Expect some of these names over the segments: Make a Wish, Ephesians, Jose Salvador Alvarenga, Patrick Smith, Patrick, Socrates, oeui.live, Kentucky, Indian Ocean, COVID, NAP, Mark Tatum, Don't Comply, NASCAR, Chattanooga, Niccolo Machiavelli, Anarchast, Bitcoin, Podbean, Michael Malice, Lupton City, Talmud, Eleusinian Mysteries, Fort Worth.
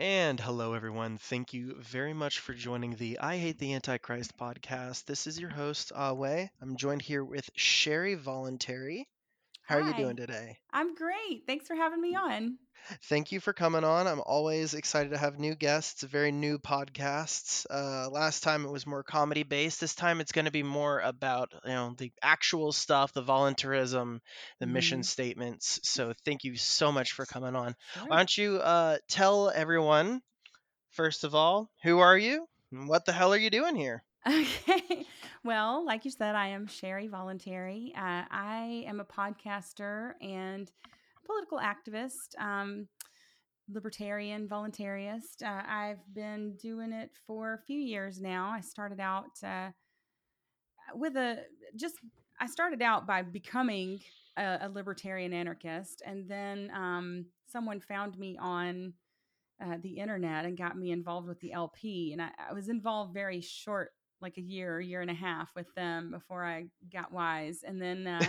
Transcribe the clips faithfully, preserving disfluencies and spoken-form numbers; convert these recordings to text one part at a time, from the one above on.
And hello, everyone. Thank you very much for joining the I Hate the Antichrist podcast. This is your host, Aoeui. I'm joined here with Sherry Voluntary. How Hi. Are you doing today? I'm great. Thanks for having me on. Thank you for coming on. I'm always excited to have new guests, very new podcasts. Uh, last time it was more comedy based. This time it's going to be more about, you know, the actual stuff, the voluntarism, the mm. mission statements. So thank you so much for coming on. Sure. Why don't you uh, tell everyone, first of all, who are you and what the hell are you doing here? Okay. Well, like you said, I am Sherry Voluntary. Uh, I am a podcaster and political activist, um, libertarian, voluntarist. Uh, I've been doing it for a few years now. I started out uh, with a just. I started out by becoming a, a libertarian anarchist, and then um, someone found me on uh, the internet and got me involved with the L P. And I, I was involved very short, like a year, year and a half with them before I got wise. And then, uh,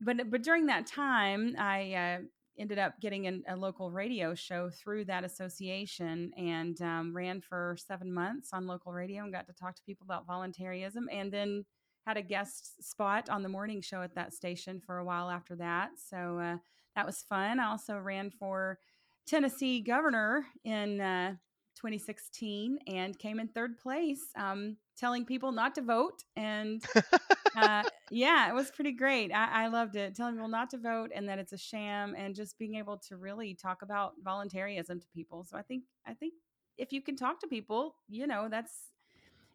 but, but during that time, I uh, ended up getting an, a local radio show through that association and um, ran for seven months on local radio and got to talk to people about voluntarism, and then had a guest spot on the morning show at that station for a while after that. So uh, that was fun. I also ran for Tennessee governor in uh, twenty sixteen and came in third place. Um, telling people not to vote. And uh, yeah, it was pretty great. I-, I loved it. Telling people not to vote and that it's a sham, and just being able to really talk about voluntarism to people. So I think, I think if you can talk to people, you know, that's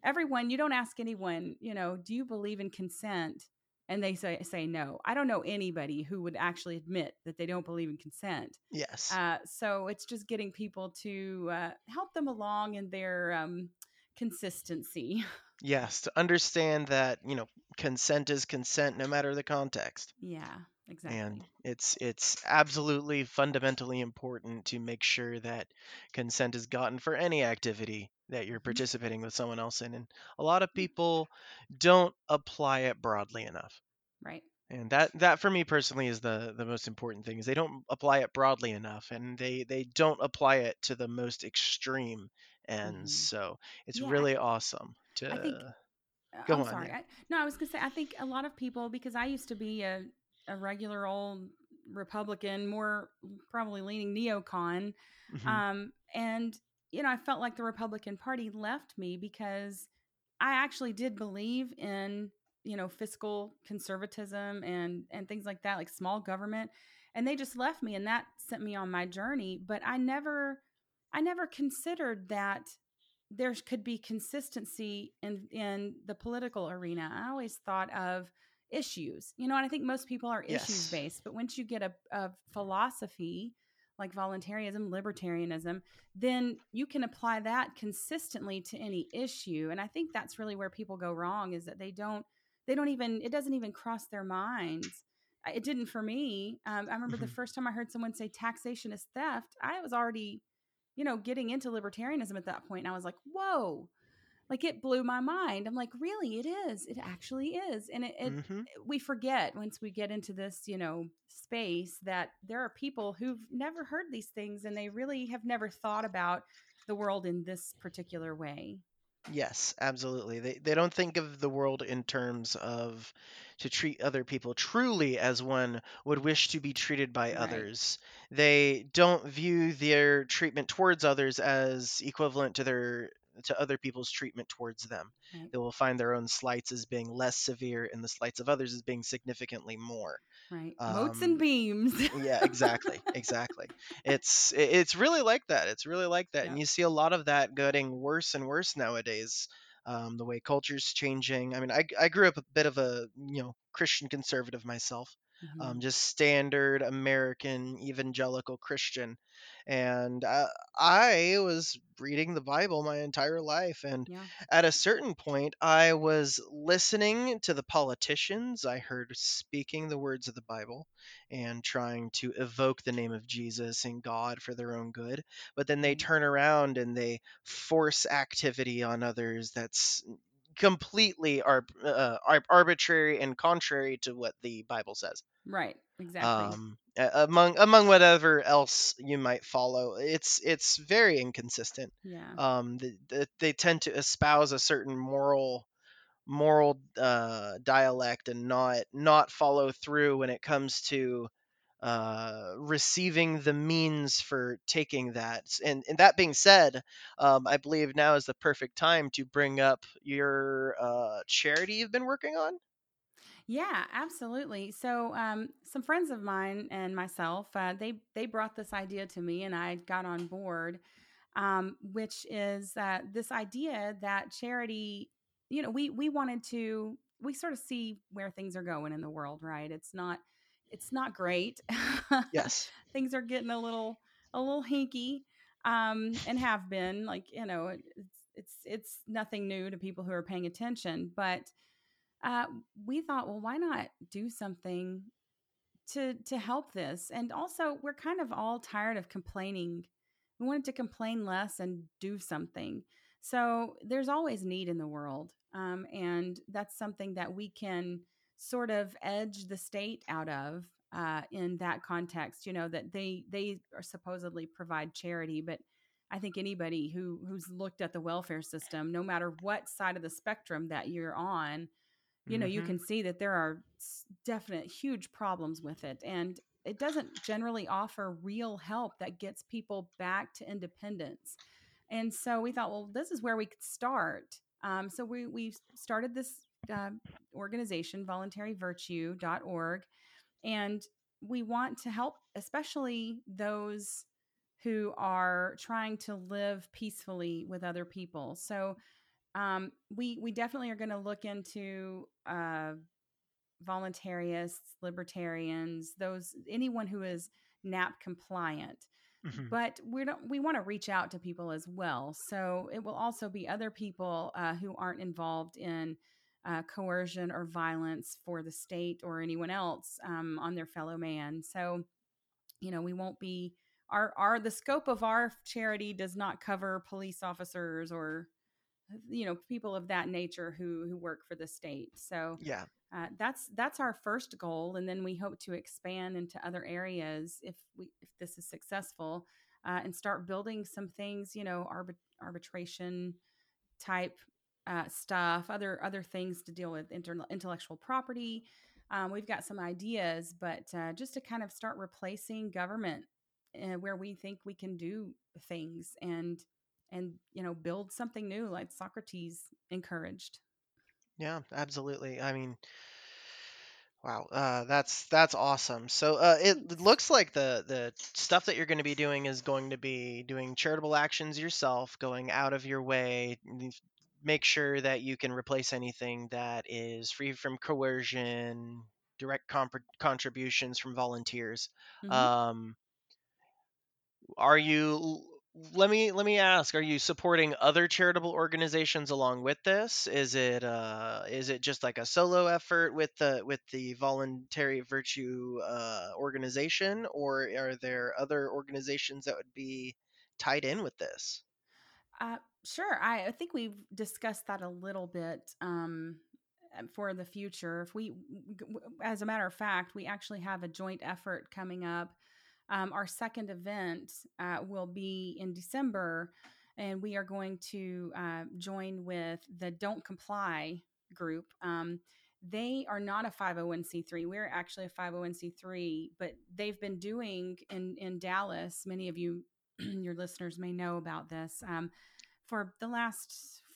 everyone, you don't ask anyone, you know, do you believe in consent? And they say, say no. I don't know anybody who would actually admit that they don't believe in consent. Yes. Uh, so it's just getting people to uh, help them along in their, um, consistency. Yes, to understand that, you know, consent is consent no matter the context. Yeah, exactly. And it's it's absolutely fundamentally important to make sure that consent is gotten for any activity that you're participating mm-hmm. with someone else in. And a lot of people don't apply it broadly enough. Right. And that, that for me personally is the, the most important thing, is they don't apply it broadly enough, and they, they don't apply it to the most extreme ends. Mm. So it's yeah, really I, awesome to I think, go I'm on. Sorry. I, no, I was going to say, I think a lot of people, because I used to be a, a regular old Republican, more probably leaning neocon. Mm-hmm. Um, and, you know, I felt like the Republican Party left me because I actually did believe in, you know, fiscal conservatism and, and things like that, like small government. And they just left me, and that sent me on my journey. But I never, I never considered that there could be consistency in, in the political arena. I always thought of issues, you know, and I think most people are yes. issues based, but once you get a, a philosophy like voluntarism, libertarianism, then you can apply that consistently to any issue. And I think that's really where people go wrong, is that they don't, They don't even, it doesn't even cross their minds. It didn't for me. Um, I remember mm-hmm. the first time I heard someone say taxation is theft, I was already, you know, getting into libertarianism at that point. And I was like, whoa, like it blew my mind. I'm like, really, it is. It actually is. And it, it mm-hmm. we forget once we get into this, you know, space, that there are people who've never heard these things, and they really have never thought about the world in this particular way. Yes, absolutely. They they don't think of the world in terms of to treat other people truly as one would wish to be treated by right. others. They don't view their treatment towards others as equivalent to their to other people's treatment towards them. Right. They will find their own slights as being less severe, and the slights of others as being significantly more. Right. Um, Moats and beams. Yeah, exactly. Exactly. It's, it's really like that. It's really like that. Yeah. And you see a lot of that getting worse and worse nowadays. Um, the way culture's changing. I mean, I, I grew up a bit of a, you know, Christian conservative myself. Mm-hmm. Um, just standard American evangelical Christian. And uh, I was reading the Bible my entire life. And yeah. at a certain point, I was listening to the politicians I heard speaking the words of the Bible and trying to evoke the name of Jesus and God for their own good. But then they turn around and they force activity on others that's completely ar- uh, arbitrary and contrary to what the Bible says. Right. Exactly. Um, among among whatever else you might follow, it's it's very inconsistent. Yeah. Um, the, the, they tend to espouse a certain moral moral uh, dialect and not not follow through when it comes to uh, receiving the means for taking that. And, and that being said, um, I believe now is the perfect time to bring up your uh, charity you've been working on. Yeah, absolutely. So um, some friends of mine and myself, uh, they they brought this idea to me and I got on board, um, which is uh, this idea that charity, you know, we we wanted to, we sort of see where things are going in the world, right? It's not, it's not great. Yes. Things are getting a little, a little hinky um, and have been, like, you know, it, it's, it's, it's nothing new to people who are paying attention, but Uh, we thought, well, why not do something to to help this? And also, we're kind of all tired of complaining. We wanted to complain less and do something. So there's always need in the world. Um, and that's something that we can sort of edge the state out of uh, in that context, you know, that they they are supposedly provide charity. But I think anybody who who's looked at the welfare system, no matter what side of the spectrum that you're on, you know, mm-hmm. you can see that there are definite huge problems with it. And it doesn't generally offer real help that gets people back to independence. And so we thought, well, this is where we could start. Um, so we we started this uh, organization, voluntary virtue dot org. And we want to help, especially those who are trying to live peacefully with other people. So Um, we, we definitely are going to look into, uh, voluntarists, libertarians, those, anyone who is N A P compliant, mm-hmm. but we don't, we want to reach out to people as well. So it will also be other people, uh, who aren't involved in, uh, coercion or violence for the state or anyone else, um, on their fellow man. So, you know, we won't be, our, our, the scope of our charity does not cover police officers or, you know, people of that nature who, who work for the state. So yeah, uh, that's, that's our first goal. And then we hope to expand into other areas if we, if this is successful, uh, and start building some things, you know, arbit- arbitration type, uh, stuff, other, other things to deal with inter- intellectual property. Um, we've got some ideas, but, uh, just to kind of start replacing government uh, where we think we can do things and, and, you know, build something new like Socrates encouraged. Yeah, absolutely. I mean, wow, uh, that's that's awesome. So uh, it looks like the, the stuff that you're going to be doing is going to be doing charitable actions yourself, going out of your way, make sure that you can replace anything that is free from coercion, direct comp- contributions from volunteers. Mm-hmm. Um, are you... Let me let me ask: are you supporting other charitable organizations along with this? Is it uh is it just like a solo effort with the with the Voluntary Virtue uh, organization, or are there other organizations that would be tied in with this? Uh, sure, I, I think we've discussed that a little bit um, for the future. If we, as a matter of fact, we actually have a joint effort coming up. Um, our second event uh, will be in December, and we are going to uh, join with the Don't Comply group. Um, they are not a five oh one c three. We're actually a five oh one c three, but they've been doing in, in Dallas, many of you, your listeners may know about this, um, for the last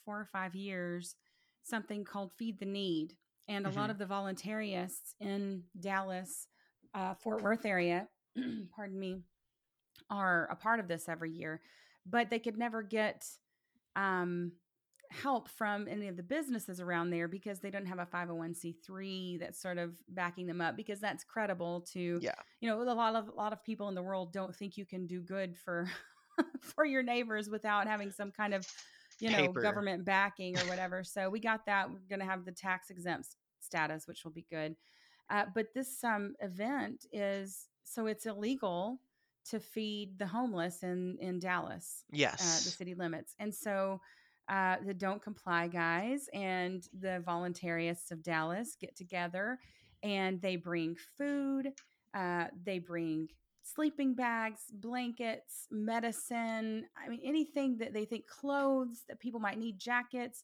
four or five years, something called Feed the Need. And a mm-hmm. lot of the voluntarists in Dallas, uh, Fort Worth area, pardon me, are a part of this every year, but they could never get um, help from any of the businesses around there because they don't have a five oh one c three that's sort of backing them up, because that's credible to, yeah. you know, a lot of, a lot of people in the world don't think you can do good for, for your neighbors without having some kind of, you know, Paper. government backing or whatever. So we got that. We're going to have the tax exempt status, which will be good. Uh, but this um, event is, so it's illegal to feed the homeless in, in Dallas, yes, uh, the city limits. And so uh, the Don't Comply guys and the voluntarists of Dallas get together, and they bring food, uh, they bring sleeping bags, blankets, medicine, I mean, anything that they think, clothes that people might need, jackets.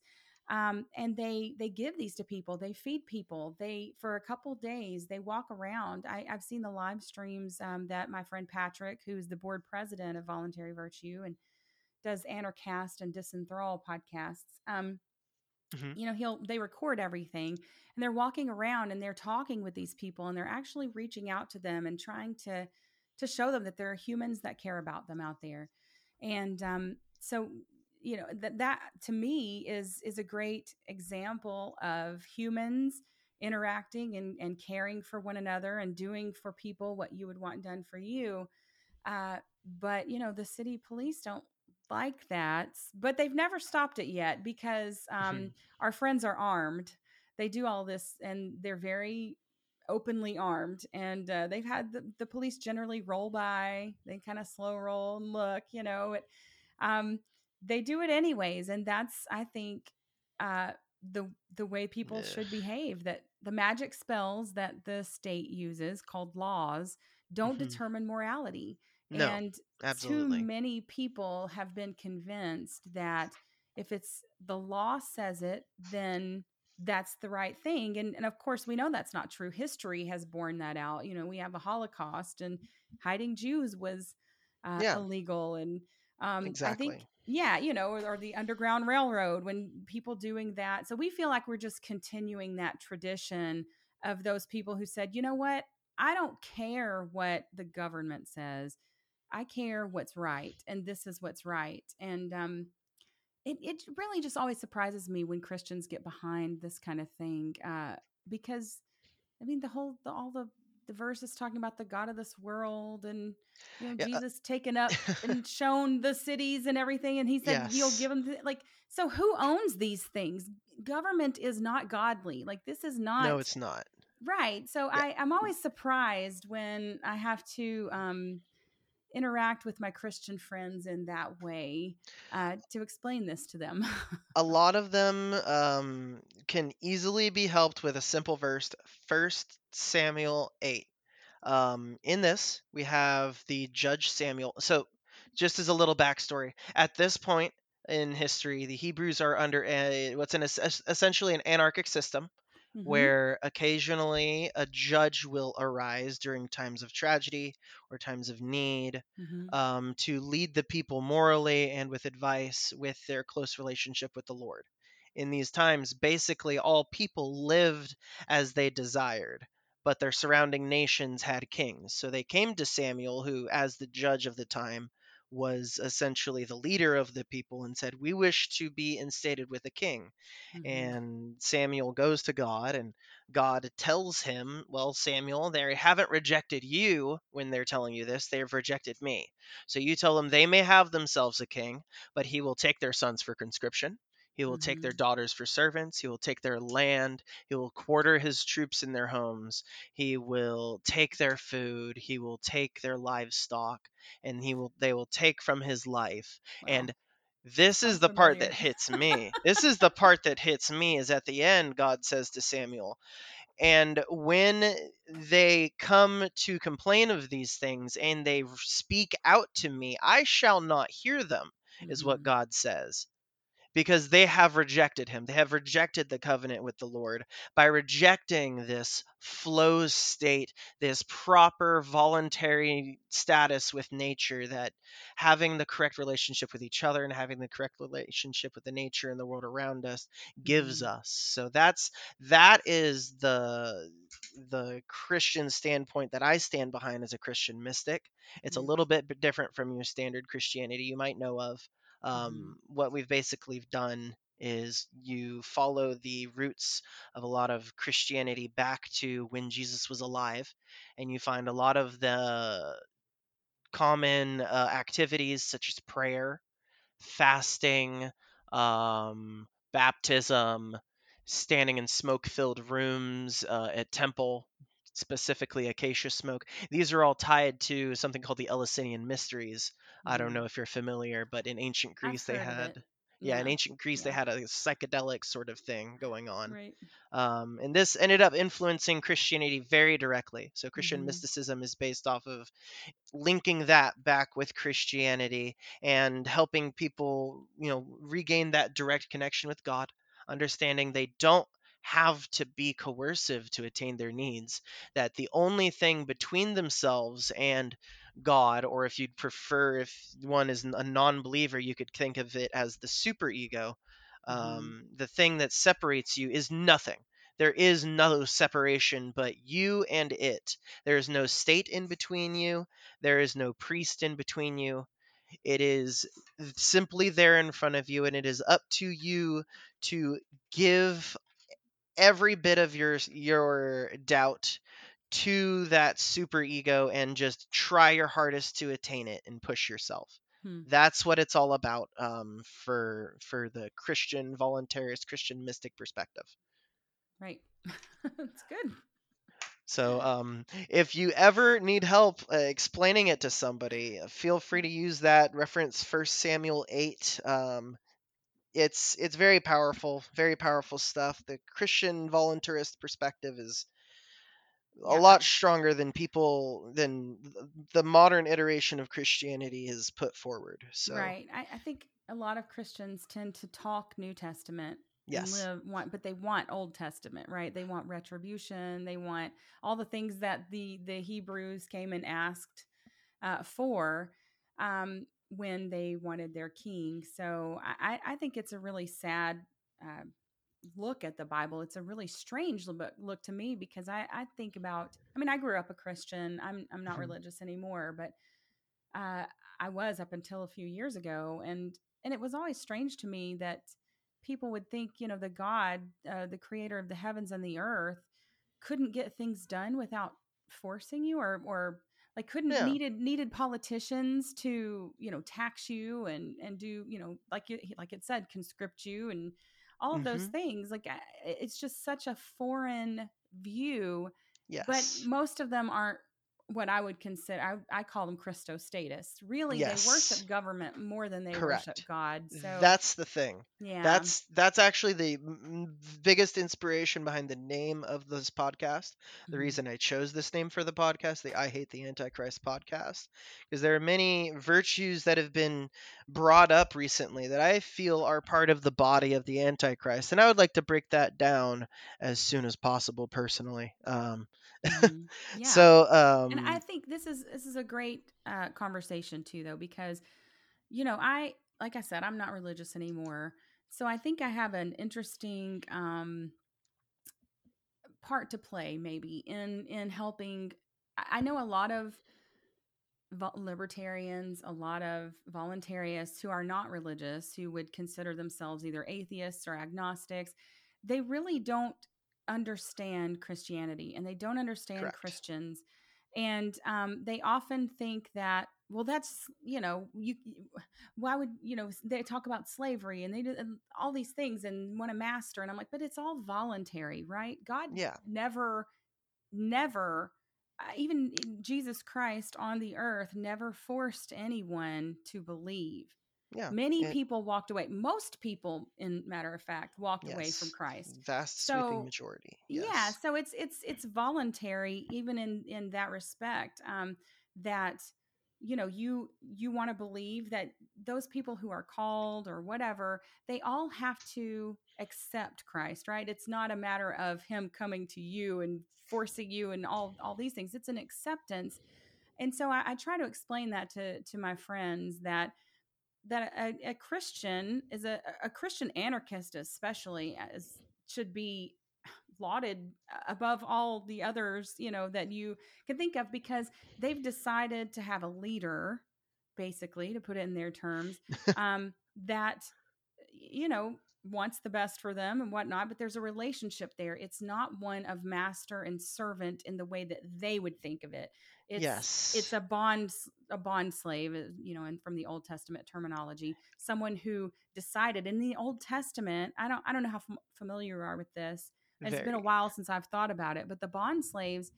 Um, and they, they give these to people, they feed people, they, for a couple days, they walk around. I, I've seen the live streams, um, that my friend Patrick, who is the board president of Voluntary Virtue and does Anarchast and Disenthrall podcasts, um, mm-hmm. you know, he'll, they record everything, and they're walking around and they're talking with these people, and they're actually reaching out to them and trying to, to show them that there are humans that care about them out there. And, um, so you know, that, that to me is, is a great example of humans interacting and, and caring for one another and doing for people what you would want done for you. Uh, but you know, the city police don't like that, but they've never stopped it yet because, um, mm-hmm. our friends are armed. They do all this and they're very openly armed, and, uh, they've had the, the police generally roll by, they kind of slow roll and look, you know, it, um, they do it anyways. And that's, I think, uh, the, the way people yeah. should behave, that the magic spells that the state uses called laws don't mm-hmm. determine morality. No, and absolutely. Too many people have been convinced that if it's the law says it, then that's the right thing. And, and of course we know that's not true. History has borne that out. You know, we have a Holocaust, and hiding Jews was uh, yeah. illegal. And, um, exactly. I think, yeah, you know, or, or the Underground Railroad, when people doing that. So we feel like we're just continuing that tradition of those people who said, you know what, I don't care what the government says. I care what's right. And this is what's right. And, um, it, it really just always surprises me when Christians get behind this kind of thing. Uh, because I mean, the whole, the, all the, the verse is talking about the God of this world, and you know, yeah. Jesus taken up and shown the cities and everything. And he said, yes. he'll give them th-. like, so who owns these things? Government is not godly. Like this is not, no, it's not. Right. So yeah. I, I'm always surprised when I have to, um, interact with my Christian friends in that way, uh, to explain this to them. A lot of them, um, can easily be helped with a simple verse, First Samuel eight. Um, in this, we have the judge Samuel. So just as a little backstory, at this point in history, the Hebrews are under a, what's an, essentially an anarchic system. Mm-hmm. Where occasionally a judge will arise during times of tragedy or times of need, mm-hmm. um, to lead the people morally and with advice with their close relationship with the Lord. In these times, basically all people lived as they desired, but their surrounding nations had kings. So they came to Samuel, who, as the judge of the time, was essentially the leader of the people, and said, we wish to be instated with a king. Mm-hmm. And Samuel goes to God, and God tells him, well, Samuel, they haven't rejected you when they're telling you this. They've rejected me. So you tell them they may have themselves a king, but he will take their sons for conscription. He will mm-hmm. take their daughters for servants. He will take their land. He will quarter his troops in their homes. He will take their food. He will take their livestock, and he will, they will take from his life. Wow. And this That's is the familiar. part that hits me. This is the part that hits me is at the end, God says to Samuel, and when they come to complain of these things and they speak out to me, I shall not hear them, mm-hmm. is what God says. Because they have rejected him. They have rejected the covenant with the Lord by rejecting this flow state, this proper voluntary status with nature, that having the correct relationship with each other and having the correct relationship with the nature and the world around us gives mm-hmm. us. So that's, that is the, the Christian standpoint that I stand behind as a Christian mystic. It's mm-hmm. a little bit different from your standard Christianity you might know of. Um, what we've basically done is you follow the roots of a lot of Christianity back to when Jesus was alive, and you find a lot of the common uh, activities such as prayer, fasting, um, baptism, standing in smoke-filled rooms uh, at temple, specifically acacia smoke. These are all tied to something called the Eleusinian Mysteries. I don't know if you're familiar, but in ancient Greece, they had Yeah, no. In ancient Greece, yeah. they had a psychedelic sort of thing going on. Right. Um, and this ended up influencing Christianity very directly. So Christian mm-hmm. mysticism is based off of linking that back with Christianity and helping people, you know, regain that direct connection with God, understanding they don't have to be coercive to attain their needs, that the only thing between themselves and God, or if you'd prefer, if one is a non-believer, you could think of it as the superego. Um, mm. The thing that separates you is nothing. There is no separation but you and it. There is no state in between you. There is no priest in between you. It is simply there in front of you, and it is up to you to give every bit of your your doubt to that superego and just try your hardest to attain it and push yourself. Hmm. That's what it's all about um, for for the Christian voluntarist, Christian mystic perspective. Right. That's good. So um, if you ever need help uh, explaining it to somebody, feel free to use that reference, First Samuel eight. Um, it's it's very powerful, very powerful stuff. The Christian voluntarist perspective is a yeah. lot stronger than people than the modern iteration of Christianity has put forward. So right, I, I think a lot of Christians tend to talk New Testament, yes, and live, want, but they want Old Testament, right? They want retribution, they want all the things that the the Hebrews came and asked uh, for um, when they wanted their king. So I, I think it's a really sad Uh, look at the Bible. It's a really strange look to me, because I, I think about, I mean, I grew up a Christian. I'm I'm not mm-hmm. religious anymore, but uh, I was up until a few years ago. And, and it was always strange to me that people would think, you know, the God, uh, the creator of the heavens and the earth couldn't get things done without forcing you, or, or like couldn't yeah. needed, needed politicians to, you know, tax you and, and do, you know, like, you, like it said, conscript you and all of those mm-hmm. things. Like, it's just such a foreign view, yes. but most of them aren't what I would consider, I, I call them Christostatists. Really, yes. they worship government more than they Correct. worship God. So that's the thing. Yeah. That's, that's actually the biggest inspiration behind the name of this podcast. The mm-hmm. reason I chose this name for the podcast, the I Hate the Antichrist podcast, because there are many virtues that have been brought up recently that I feel are part of the body of the Antichrist. And I would like to break that down as soon as possible, personally. Um, mm-hmm. yeah. So, um, and I think this is this is a great uh, conversation too, though, because, you know, I, like I said, I'm not religious anymore. So I think I have an interesting um, part to play, maybe in in helping. I know a lot of libertarians, a lot of voluntarists who are not religious, who would consider themselves either atheists or agnostics. They really don't understand Christianity, and they don't understand Correct. Christians. And um, they often think that, well, that's, you know, you, why would, you know, they talk about slavery and they do and all these things and want a master. And I'm like, but it's all voluntary, right? God yeah. never, never, uh, even Jesus Christ on the earth never forced anyone to believe. Yeah. Many it, people walked away. Most people, in matter of fact, walked yes, away from Christ. Vast so, sweeping majority. Yes. Yeah. So it's it's it's voluntary, even in, in that respect. Um, that you know you you want to believe that those people who are called or whatever, they all have to accept Christ, right? It's not a matter of him coming to you and forcing you and all all these things. It's an acceptance. And so I, I try to explain that to to my friends that. that a, a Christian is a, a Christian anarchist, especially as should be lauded above all the others, you know, that you can think of, because they've decided to have a leader, basically, to put it in their terms, um, that, you know, wants the best for them and whatnot, but there's a relationship there. It's not one of master and servant in the way that they would think of it. It's, yes. it's a bond, a bond slave, you know, and from the Old Testament terminology, someone who decided in the Old Testament, I don't, I don't know how familiar you are with this. It's Very. been a while since I've thought about it, but the bond slaves,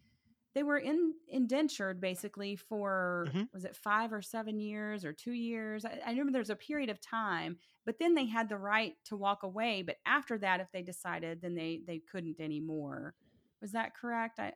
they were in indentured basically for, mm-hmm. was it five or seven years or two years? I, I remember there's a period of time, but then they had the right to walk away. But after that, if they decided, then they, they couldn't anymore. Was that correct? I,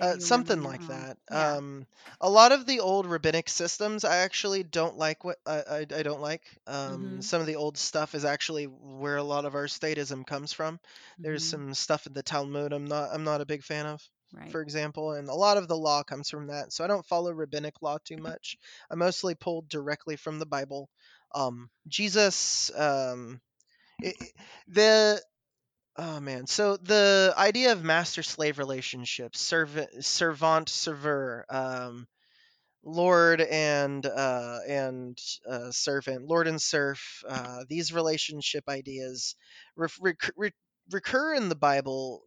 uh, something like that. Yeah. Um, a lot of the old rabbinic systems, I actually don't like. What I, I, I don't like. Um, mm-hmm. Some of the old stuff is actually where a lot of our statism comes from. Mm-hmm. There's some stuff in the Talmud I'm not I'm not a big fan of, right. for example, and a lot of the law comes from that. So I don't follow rabbinic law too much. I mostly pulled directly from the Bible. Um, Jesus, um, it, the. Oh, man. So the idea of master-slave relationships, servant, servant, server, um, lord and uh, and uh, servant, lord and serf, uh, these relationship ideas re- rec- re- recur in the Bible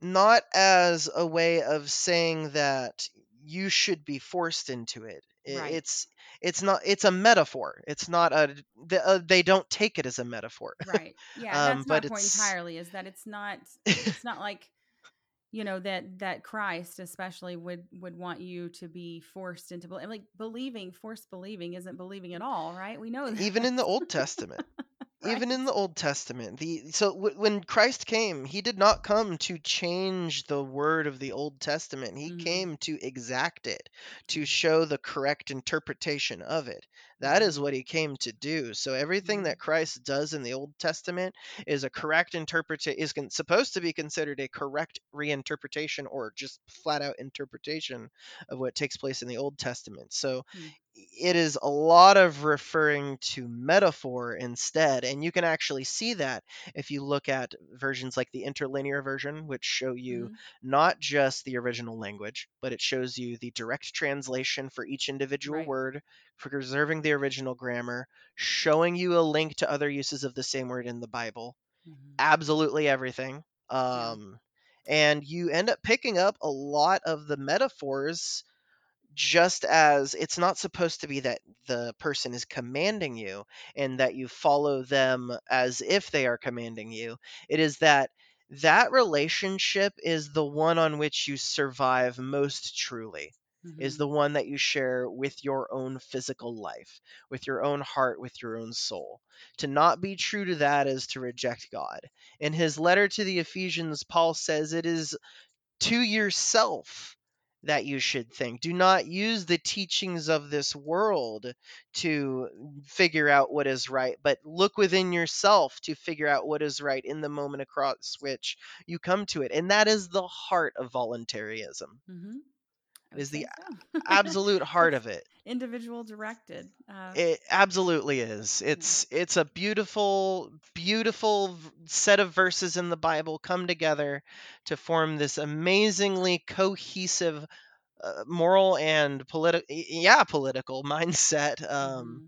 not as a way of saying that you should be forced into it. Right. It's it's not it's a metaphor. It's not a they, uh, they don't take it as a metaphor. Right. Yeah. That's um, my point it's... entirely is that it's not it's not like, you know, that that Christ especially would would want you to be forced into like believing. Forced believing isn't believing at all. Right. We know that. Even in the Old Testament. Right. Even in the Old Testament, the so w- when Christ came, he did not come to change the word of the Old Testament. He mm-hmm. came to exact it, to show the correct interpretation of it. That is what he came to do. So everything mm-hmm. that Christ does in the Old Testament is a correct interpreta- is con- supposed to be considered a correct reinterpretation or just flat out interpretation of what takes place in the Old Testament. So mm-hmm. it is a lot of referring to metaphor instead, and you can actually see that if you look at versions like the interlinear version, which show you mm-hmm. not just the original language, but it shows you the direct translation for each individual right. word, for preserving the original grammar, showing you a link to other uses of the same word in the Bible, mm-hmm. absolutely everything. Um, yeah. And you end up picking up a lot of the metaphors. Just as it's not supposed to be that the person is commanding you and that you follow them as if they are commanding you, it is that that relationship is the one on which you survive most truly, mm-hmm. is the one that you share with your own physical life, with your own heart, with your own soul. To not be true to that is to reject God. In his letter to the Ephesians, Paul says it is to yourself that you should think. Do not use the teachings of this world to figure out what is right, but look within yourself to figure out what is right in the moment across which you come to it. And that is the heart of voluntarism. Mm-hmm. It is the so. absolute heart of it. Individual directed. Uh, it absolutely is. It's yeah. it's a beautiful, beautiful set of verses in the Bible come together to form this amazingly cohesive uh, moral and political, yeah, political mindset. Um, mm-hmm.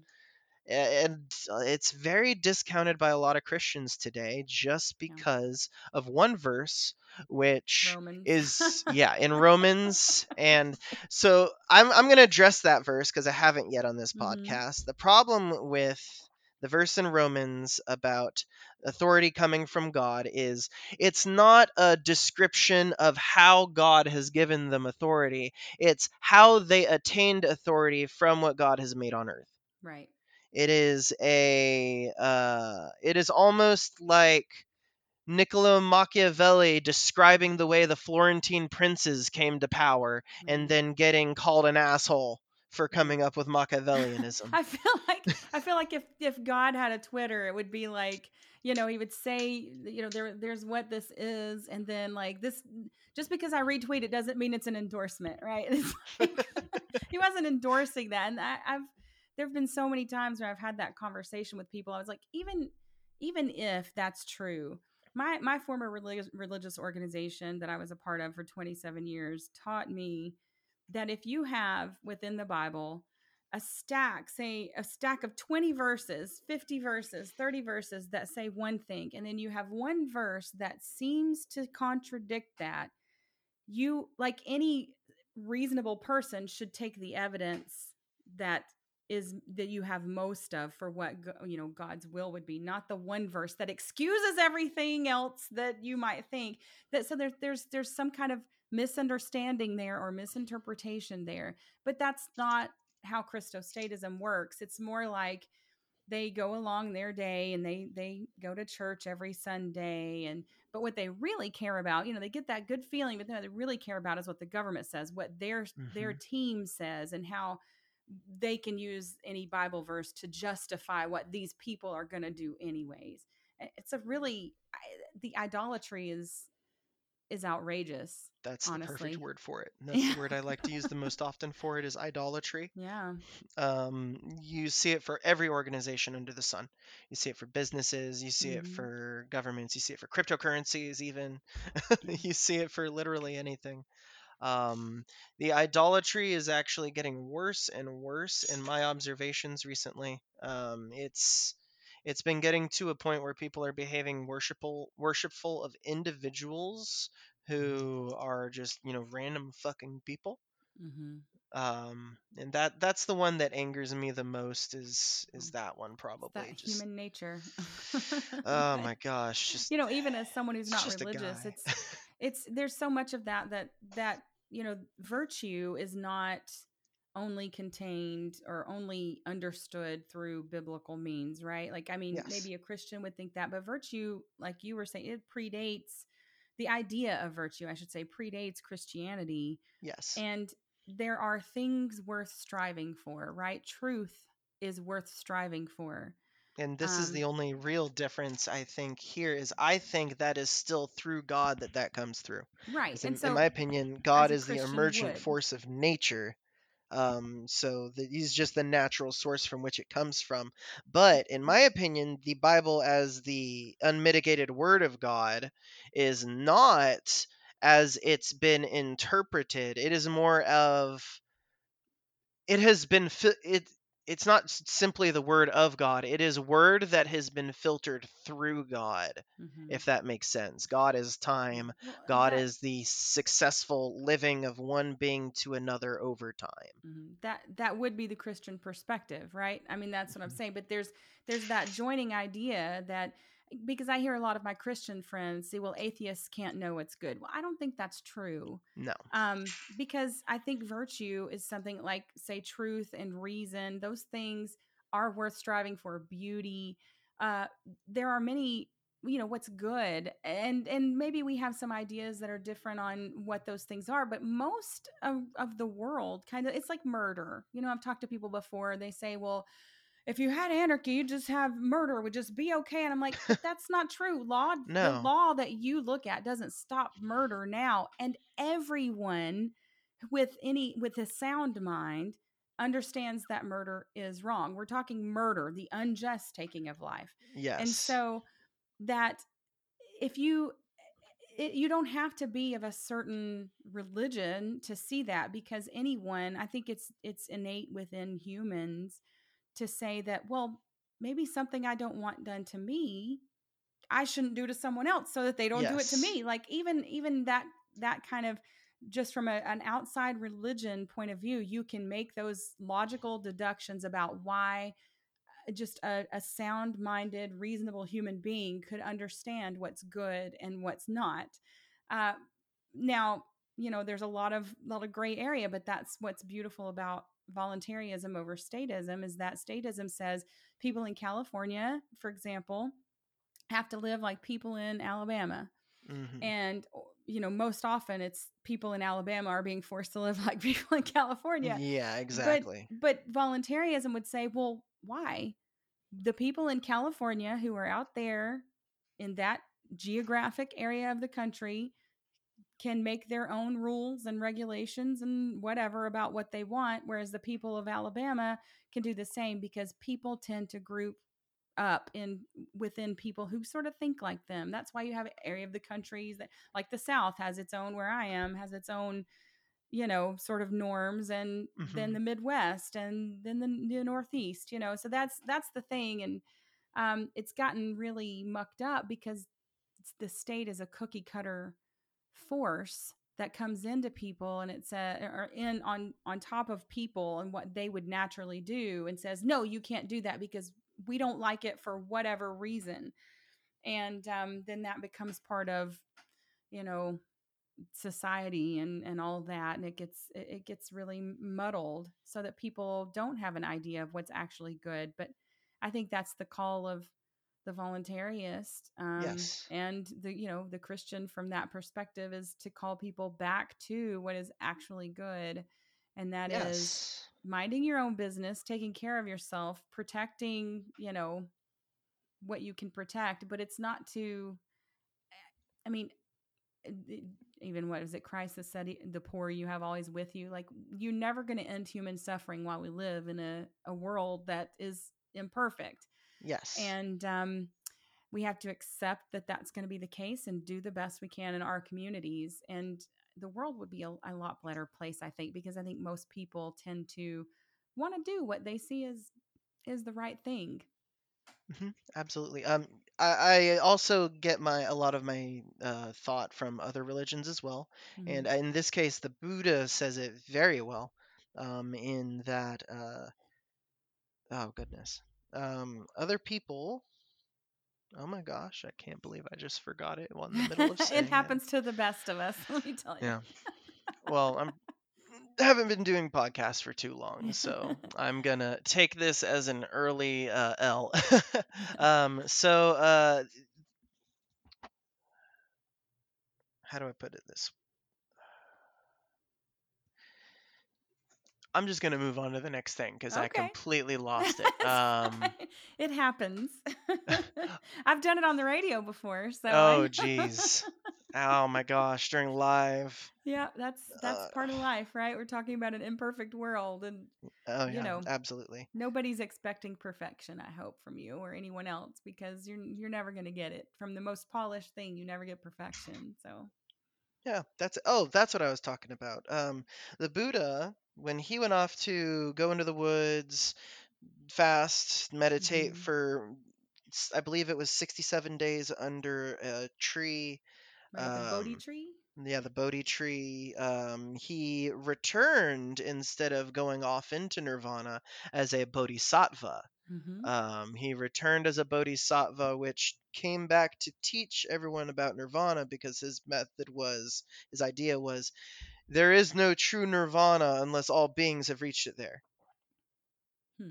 And it's very discounted by a lot of Christians today just because yeah. of one verse. Which Romans. is yeah in Romans, and so I'm I'm gonna address that verse because I haven't yet on this mm-hmm. podcast. The problem with the verse in Romans about authority coming from God is it's not a description of how God has given them authority. It's how they attained authority from what God has made on earth. Right. It is a uh, it is almost like Niccolo Machiavelli describing the way the Florentine princes came to power and then getting called an asshole for coming up with Machiavellianism. I feel like I feel like if, if God had a Twitter, it would be like, you know, he would say, you know, there there's what this is, and then like this, just because I retweet it doesn't mean it's an endorsement, right? It's like, he wasn't endorsing that. And I, I've there've been so many times where I've had that conversation with people. I was like, even even if that's true. My my former religious religious organization that I was a part of for twenty-seven years taught me that if you have within the Bible a stack, say a stack of twenty verses, fifty verses, thirty verses that say one thing, and then you have one verse that seems to contradict that, you, like any reasonable person, should take the evidence that is that you have most of for what, you know, God's will would be, not the one verse that excuses everything else that you might think that. So there's, there's, there's some kind of misunderstanding there or misinterpretation there. But that's not how Christostatism works. It's more like they go along their day and they they go to church every Sunday. And but what they really care about, you know, they get that good feeling, but what they really care about is what the government says, what their mm-hmm. their team says, and how they can use any Bible verse to justify what these people are going to do anyways. It's a really, the idolatry is is outrageous. That's honestly. The perfect word for it. And that's yeah. the word I like to use the most often for it is idolatry. Yeah. Um, you see it for every organization under the sun. You see it for businesses. You see mm-hmm. it for governments. You see it for cryptocurrencies even. You see it for literally anything. Um, the idolatry is actually getting worse and worse in my observations recently. Um, it's... It's been getting to a point where people are behaving worshipful, worshipful of individuals who are just, you know, random fucking people. Mm-hmm. Um, and that that's the one that angers me the most is is that one probably. That just, human nature. Oh my gosh! Just, you know, even as someone who's not religious, it's it's there's so much of that that that you know, virtue is not only contained or only understood through biblical means, right? Like, I mean, yes. maybe a Christian would think that, but virtue, like you were saying, it predates the idea of virtue, I should say, predates Christianity. Yes. And there are things worth striving for, right? Truth is worth striving for. And this um, is the only real difference, I think, here is I think that is still through God that that comes through. Right. In, and so, in my opinion, God is Christian the emergent would. force of nature. Um, so the, he's just the natural source from which it comes from. But in my opinion, the Bible as the unmitigated word of God is not as it's been interpreted. It is more of, it has been, fi- it, it's not simply the word of God. It is word that has been filtered through God, mm-hmm. if that makes sense. God is time. Well, God that, is the successful living of one being to another over time. That that would be the Christian perspective, right? I mean, that's what I'm saying. But there's there's that joining idea that, because I hear a lot of my Christian friends say, well, atheists can't know what's good. Well, I don't think that's true. No. Um, because I think virtue is something like, say, truth and reason. Those things are worth striving for. Beauty. Uh, there are many, you know, what's good. And and maybe we have some ideas that are different on what those things are. But most of, of the world kind of, it's like murder. You know, I've talked to people before. They say, well, if you had anarchy, you just have murder, it would just be okay. And I'm like, but that's not true. Law, no. The law that you look at doesn't stop murder now. And everyone with any with a sound mind understands that murder is wrong. We're talking murder, the unjust taking of life. Yes. And so that if you it, you don't have to be of a certain religion to see that, because anyone, I think it's it's innate within humans to say that, well, maybe something I don't want done to me, I shouldn't do to someone else so that they don't yes. do it to me. Like even, even that, that kind of just from a, an outside religion point of view, you can make those logical deductions about why just a, a sound-minded, reasonable human being could understand what's good and what's not. Uh, now, you know, there's a lot of, lot of gray area, but that's what's beautiful about voluntarism over statism, is that statism says people in California, for example, have to live like people in Alabama. Mm-hmm. And, you know, most often it's people in Alabama are being forced to live like people in California. Yeah, exactly. But, but voluntarism would say, well, why? The people in California who are out there in that geographic area of the country can make their own rules and regulations and whatever about what they want, whereas the people of Alabama can do the same, because people tend to group up in within people who sort of think like them. That's why you have an area of the countries that, like the South has its own, where I am, has its own, you know, sort of norms, and mm-hmm. then the Midwest, and then the, the Northeast, you know. So that's that's the thing, and um, it's gotten really mucked up because the state is a cookie cutter force that comes into people, and it says, or in on on top of people and what they would naturally do, and says, no, you can't do that because we don't like it for whatever reason. And um, then that becomes part of, you know, society and, and all that. And it gets, it gets really muddled so that people don't have an idea of what's actually good. But I think that's the call of the voluntarist um, yes. and the, you know, the Christian from that perspective is to call people back to what is actually good. And that yes. is minding your own business, taking care of yourself, protecting, you know, what you can protect, but it's not to, I mean, even what is it? Christ has said, the poor you have always with you. Like, you're never going to end human suffering while we live in a, a world that is imperfect. Yes. And, um, we have to accept that that's going to be the case and do the best we can in our communities. And the world would be a, a lot better place, I think, because I think most people tend to want to do what they see as, is the right thing. Mm-hmm. Absolutely. Um, I, I also get my a lot of my uh, thought from other religions as well. Mm-hmm. And in this case, the Buddha says it very well um, in that, uh, oh, goodness. Um, other people, oh, my gosh, I can't believe I just forgot it while in the middle of saying it. happens it. to the best of us, let me tell you. Yeah. Well, I'm... I haven't been doing podcasts for too long, so I'm going to take this as an early uh, L. um, so uh, how do I put it this? I'm just going to move on to the next thing because okay. I completely lost it. Um, it happens. I've done it on the radio before. So oh, geez. Oh my gosh, during live. Yeah, that's that's uh, part of life, right? We're talking about an imperfect world and oh, yeah, you know, absolutely. Nobody's expecting perfection, I hope, from you or anyone else because you're you're never going to get it. From the most polished thing, you never get perfection. So yeah, that's oh, that's what I was talking about. Um the Buddha, when he went off to go into the woods, fast, meditate mm-hmm. for I believe it was sixty-seven days under a tree. Like um, the Bodhi tree? Yeah, the Bodhi tree. Um, he returned instead of going off into nirvana as a bodhisattva. Mm-hmm. Um, he returned as a bodhisattva, which came back to teach everyone about nirvana because his method was, his idea was, there is no true nirvana unless all beings have reached it there. Hmm.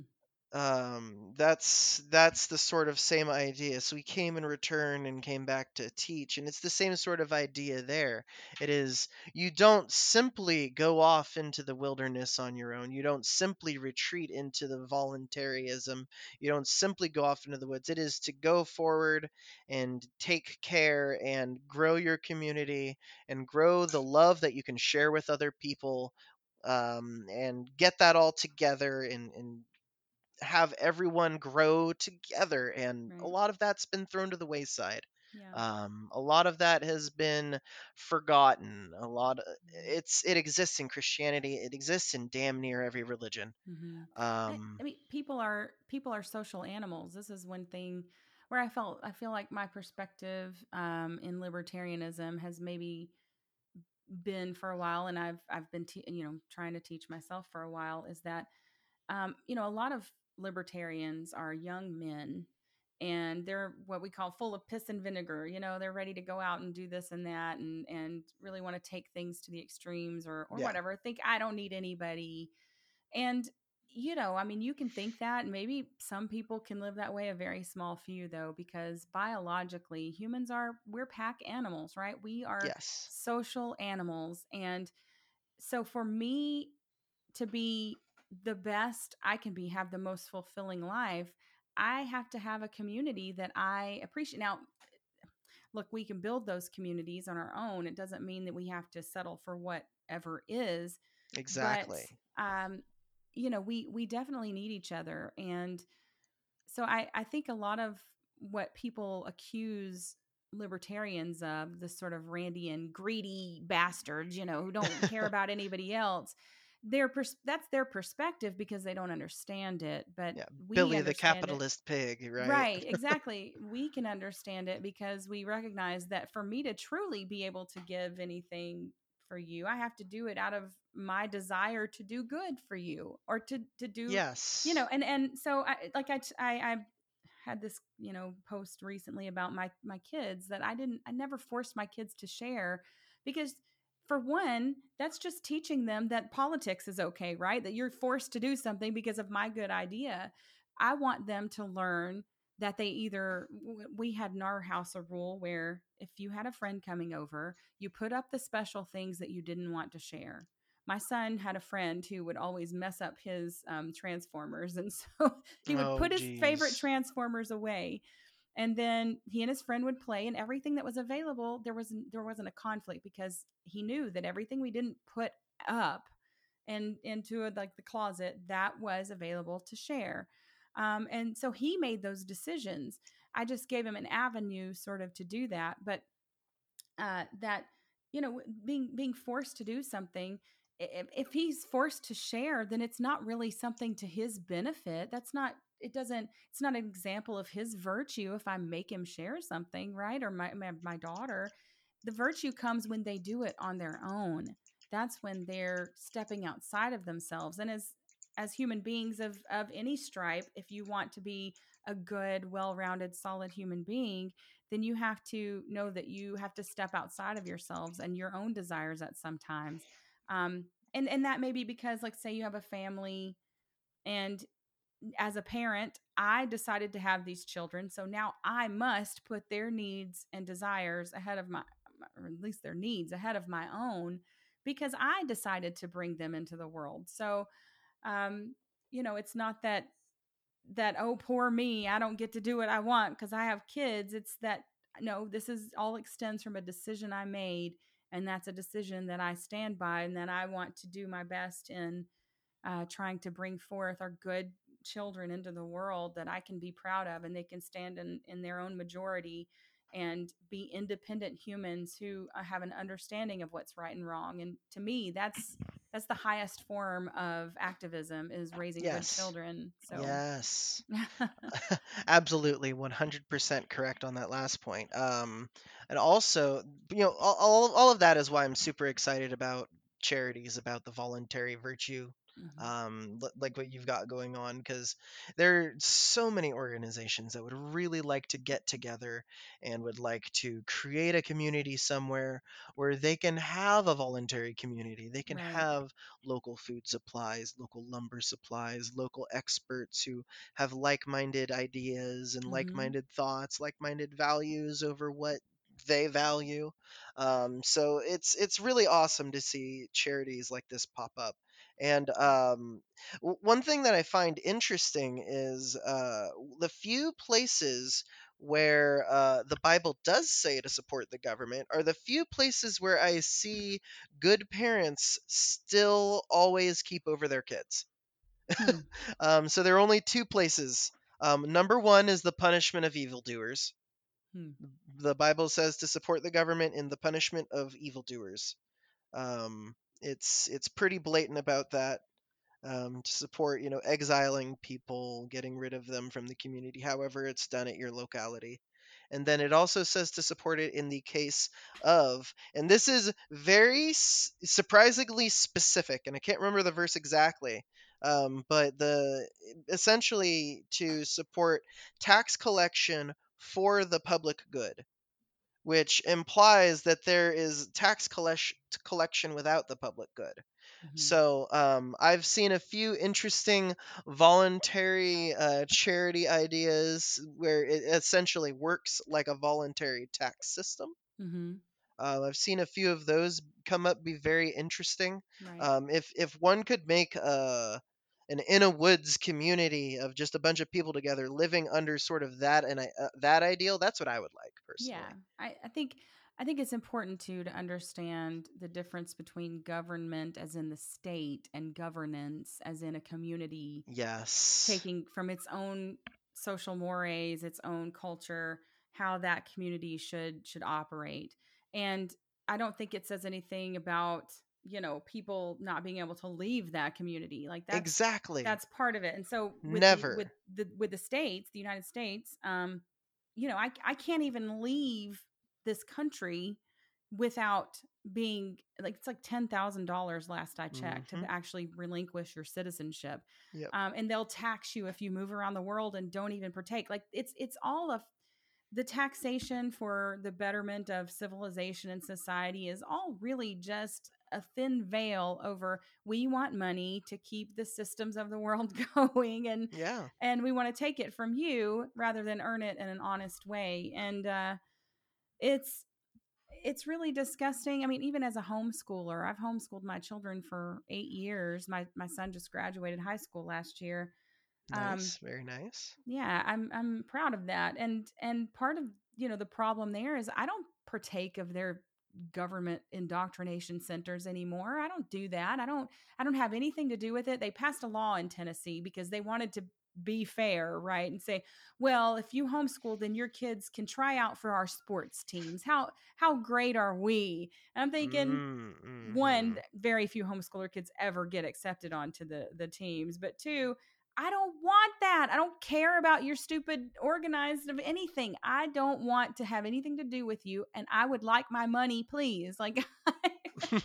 Um, that's, that's the sort of same idea. So he came in return and came back to teach. And it's the same sort of idea there. It is, you don't simply go off into the wilderness on your own. You don't simply retreat into the voluntarism. You don't simply go off into the woods. It is to go forward and take care and grow your community and grow the love that you can share with other people. Um, and get that all together and, and, have everyone grow together. And right. a lot of that's been thrown to the wayside. Yeah. Um, a lot of that has been forgotten. A lot of, it's, it exists in Christianity. It exists in damn near every religion. Mm-hmm. Um, I, I mean, people are, people are social animals. This is one thing where I felt, I feel like my perspective, um, in libertarianism has maybe been for a while. And I've, I've been, te- you know, trying to teach myself for a while is that, um, you know, a lot of libertarians are young men and they're what we call full of piss and vinegar. You know, they're ready to go out and do this and that and, and really want to take things to the extremes or, or yeah. whatever. Think I don't need anybody. And, you know, I mean, you can think that maybe some people can live that way, a very small few though, because biologically humans are, we're pack animals, right? We are yes. social animals. And so for me to be the best I can be, have the most fulfilling life, I have to have a community that I appreciate. Now, look, we can build those communities on our own. It doesn't mean that we have to settle for whatever is. Exactly. But, um, you know, we, we definitely need each other. And so I, I think a lot of what people accuse libertarians of, the sort of Randian greedy bastards, you know, who don't care about anybody else, Their pers- that's their perspective because they don't understand it. But yeah, we Billy the capitalist it. pig, right? Right, exactly. We can understand it because we recognize that for me to truly be able to give anything for you, I have to do it out of my desire to do good for you or to, to do, yes. you know, and, and so I, like I, I, I had this, you know, post recently about my, my kids that I didn't, I never forced my kids to share because for one, that's just teaching them that politics is okay, right? That you're forced to do something because of my good idea. I want them to learn that they either, we had in our house a rule where if you had a friend coming over, you put up the special things that you didn't want to share. My son had a friend who would always mess up his um, Transformers. And so he would oh, put geez. his favorite Transformers away. And then he and his friend would play, and everything that was available, there was there wasn't a conflict because he knew that everything we didn't put up and into a, like the closet, that was available to share. Um, and so he made those decisions. I just gave him an avenue sort of to do that. But uh, that, you know, being being forced to do something, if, if he's forced to share, then it's not really something to his benefit. That's not, it doesn't, it's not an example of his virtue if I make him share something, right? Or my, my, my daughter, the virtue comes when they do it on their own. That's when they're stepping outside of themselves. And as, as human beings of, of any stripe, if you want to be a good, well-rounded, solid human being, then you have to know that you have to step outside of yourselves and your own desires at some times. Um, and, and that may be because, like, say you have a family, and as a parent, I decided to have these children. So now I must put their needs and desires ahead of my, or at least their needs ahead of my own, because I decided to bring them into the world. So, Um, you know, it's not that, that, oh, poor me, I don't get to do what I want because I have kids. It's that, no, this is all extends from a decision I made. And that's a decision that I stand by and that I want to do my best in uh, trying to bring forth our good children into the world that I can be proud of, and they can stand in, in their own majority and be independent humans who have an understanding of what's right and wrong. And to me, that's, that's the highest form of activism, is raising yes. good children. So. Yes, absolutely. one hundred percent correct on that last point. Um, and also, you know, all, all of that is why I'm super excited about charities, about the Voluntary Virtue, mm-hmm. um, like what you've got going on, because there are so many organizations that would really like to get together and would like to create a community somewhere where they can have a voluntary community. They can right. have local food supplies, local lumber supplies, local experts who have like-minded ideas and mm-hmm. like-minded thoughts, like-minded values over what they value. Um, so it's, it's really awesome to see charities like this pop up. And um, w- one thing that I find interesting is uh, the few places where uh, the Bible does say to support the government are the few places where I see good parents still always keep over their kids. Hmm. um, so there are only two places. Um, number one is the punishment of evildoers. Hmm. The Bible says to support the government in the punishment of evildoers. Um, it's it's pretty blatant about that, um, to support, you know, exiling people, getting rid of them from the community, however it's done at your locality. And then it also says to support it in the case of, and this is very s- surprisingly specific, and I can't remember the verse exactly, um, but the essentially to support tax collection for the public good, which implies that there is tax collect- collection without the public good. Mm-hmm. So um, I've seen a few interesting voluntary uh, charity ideas where it essentially works like a voluntary tax system. Mm-hmm. Uh, I've seen a few of those come up, be very interesting. Right. Um, if if one could make a an in a woods community of just a bunch of people together living under sort of that and I, uh, that ideal, that's what I would like personally. Yeah, I, I think I think it's important too to understand the difference between government as in the state and governance as in a community. Yes, taking from its own social mores, its own culture, how that community should should operate. And I don't think it says anything about, you know, people not being able to leave that community. Like that's exactly, that's part of it. And so with never the, with the, with the states, the United States, um, you know, I, I can't even leave this country without being like, it's like ten thousand dollars last I checked mm-hmm. to actually relinquish your citizenship. Yep. Um, and they'll tax you if you move around the world and don't even partake. Like it's, it's all a, the taxation for the betterment of civilization and society is all really just a thin veil over, we want money to keep the systems of the world going, and yeah, and we want to take it from you rather than earn it in an honest way. And uh, it's it's really disgusting. I mean, even as a homeschooler, I've homeschooled my children for eight years. My my son just graduated high school last year. Nice, um, very nice. Yeah, I'm I'm proud of that. And and part of, you know, the problem there is I don't partake of their government indoctrination centers anymore. I don't do that. I don't I don't have anything to do with it. They passed a law in Tennessee because they wanted to be fair, right? And say, well, if you homeschool, then your kids can try out for our sports teams. How how great are we? And I'm thinking, mm-hmm. one, very few homeschooler kids ever get accepted onto the the teams, but two, I don't want that. I don't care about your stupid organized of anything. I don't want to have anything to do with you. And I would like my money, please. Like I,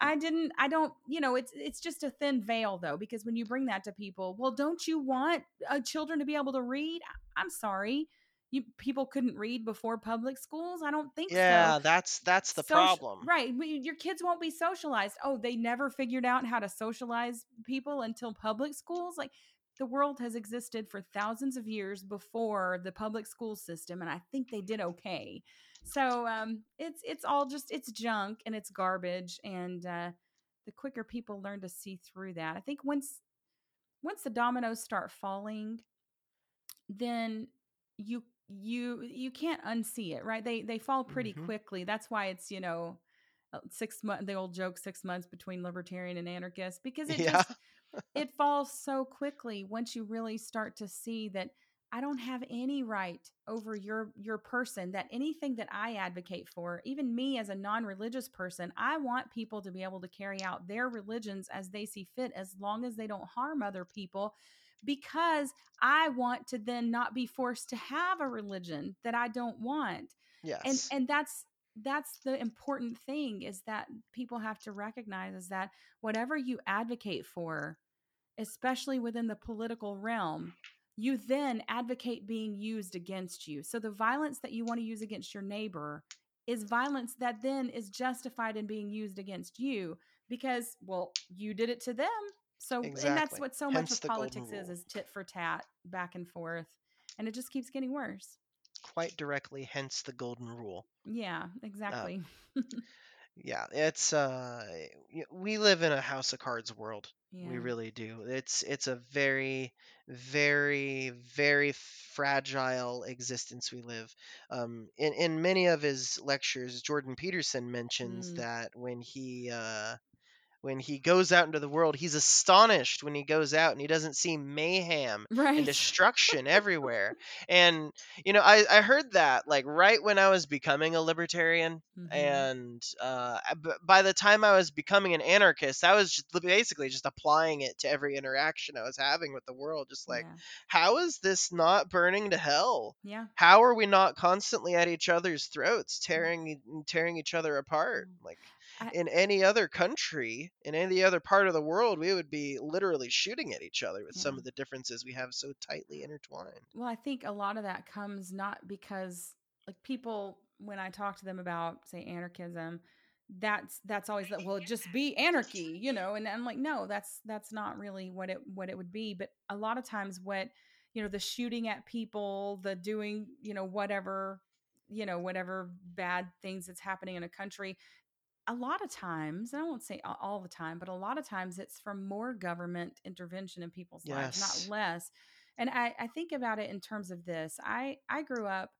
I didn't, I don't, you know, it's, it's just a thin veil though, because when you bring that to people, well, don't you want uh, children to be able to read? I'm sorry. You, people couldn't read before public schools? I don't think yeah, so. Yeah, that's that's the Social, problem. Right. Your kids won't be socialized. Oh, they never figured out how to socialize people until public schools? Like, the world has existed for thousands of years before the public school system, and I think they did okay. So um, it's it's all just, it's junk and it's garbage, and uh, the quicker people learn to see through that. I think once once the dominoes start falling, then you you you can't unsee it, right? They they fall pretty mm-hmm. quickly. That's why it's, you know, six month the old joke, six months between libertarian and anarchist, because it yeah. just... it falls so quickly once you really start to see that I don't have any right over your, your person, that anything that I advocate for, even me as a non-religious person, I want people to be able to carry out their religions as they see fit, as long as they don't harm other people, because I want to then not be forced to have a religion that I don't want. Yes. And, and that's, That's the important thing, is that people have to recognize is that whatever you advocate for, especially within the political realm, you then advocate being used against you. So the violence that you want to use against your neighbor is violence that then is justified in being used against you because, well, you did it to them. So exactly. And that's what so Hence much of politics is, is tit for tat, back and forth. And it just keeps getting worse. Quite directly, hence the golden rule. Yeah, exactly. Uh, yeah, it's uh, we live in a House of Cards world. Yeah. We really do. It's it's a very, very, very fragile existence we live. Um, in in many of his lectures, Jordan Peterson mentions mm. that when he uh, when he goes out into the world, he's astonished when he goes out and he doesn't see mayhem right. and destruction everywhere. And, you know, I, I heard that like right when I was becoming a libertarian mm-hmm. and uh, by the time I was becoming an anarchist, I was just basically just applying it to every interaction I was having with the world. Just like, yeah. how is this not burning to hell? Yeah. How are we not constantly at each other's throats, tearing, tearing each other apart? Like, I, in any other country, in any other part of the world, we would be literally shooting at each other with yeah. some of the differences we have so tightly intertwined. Well, I think a lot of that comes not because, like, people, when I talk to them about, say, anarchism, that's that's always that, well, just be anarchy, you know, and I'm like, no, that's that's not really what it what it would be. But a lot of times what, you know, the shooting at people, the doing, you know, whatever, you know, whatever bad things that's happening in a country, a lot of times, and I won't say all the time, but a lot of times it's from more government intervention in people's yes. lives, not less. And I, I think about it in terms of this. I, I grew up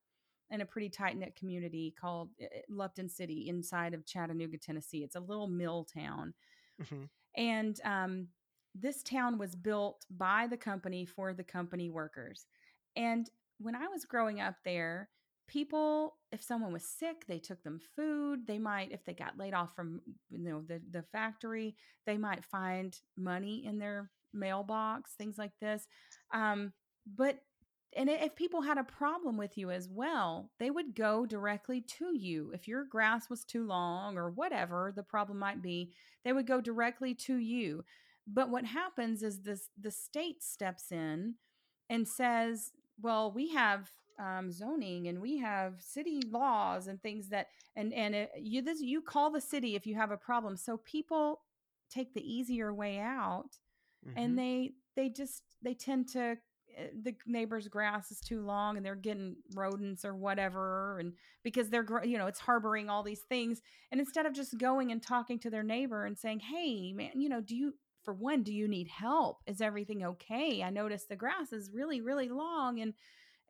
in a pretty tight-knit community called Lupton City inside of Chattanooga, Tennessee. It's a little mill town. Mm-hmm. And um, this town was built by the company for the company workers. And when I was growing up there, people, if someone was sick, they took them food. They might, if they got laid off from, you know, the, the factory, they might find money in their mailbox, things like this. Um, but, and if people had a problem with you as well, they would go directly to you. If your grass was too long or whatever the problem might be, they would go directly to you. But what happens is this, the state steps in and says, well, we have um, zoning and we have city laws and things that, and, and it, you, this, you call the city if you have a problem. So people take the easier way out, mm-hmm. and they, they just, they tend to, the neighbor's grass is too long and they're getting rodents or whatever. And because they're, you know, it's harboring all these things. And instead of just going and talking to their neighbor and saying, hey man, you know, do you, for one, do you need help? Is everything okay? I noticed the grass is really, really long. And,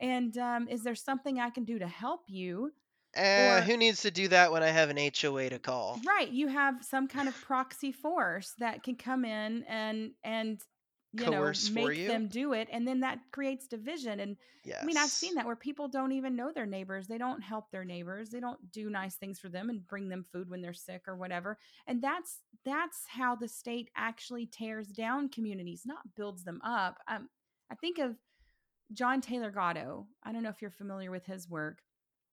and, um, is there something I can do to help you? Uh, or, who needs to do that when I have an H O A to call? Right. You have some kind of proxy force that can come in and, and, you know, make you. them do it. And then that creates division. And yes. I mean, I've seen that where people don't even know their neighbors. They don't help their neighbors. They don't do nice things for them and bring them food when they're sick or whatever. And that's, that's how the state actually tears down communities, not builds them up. Um, I think of John Taylor Gatto. I don't know if you're familiar with his work.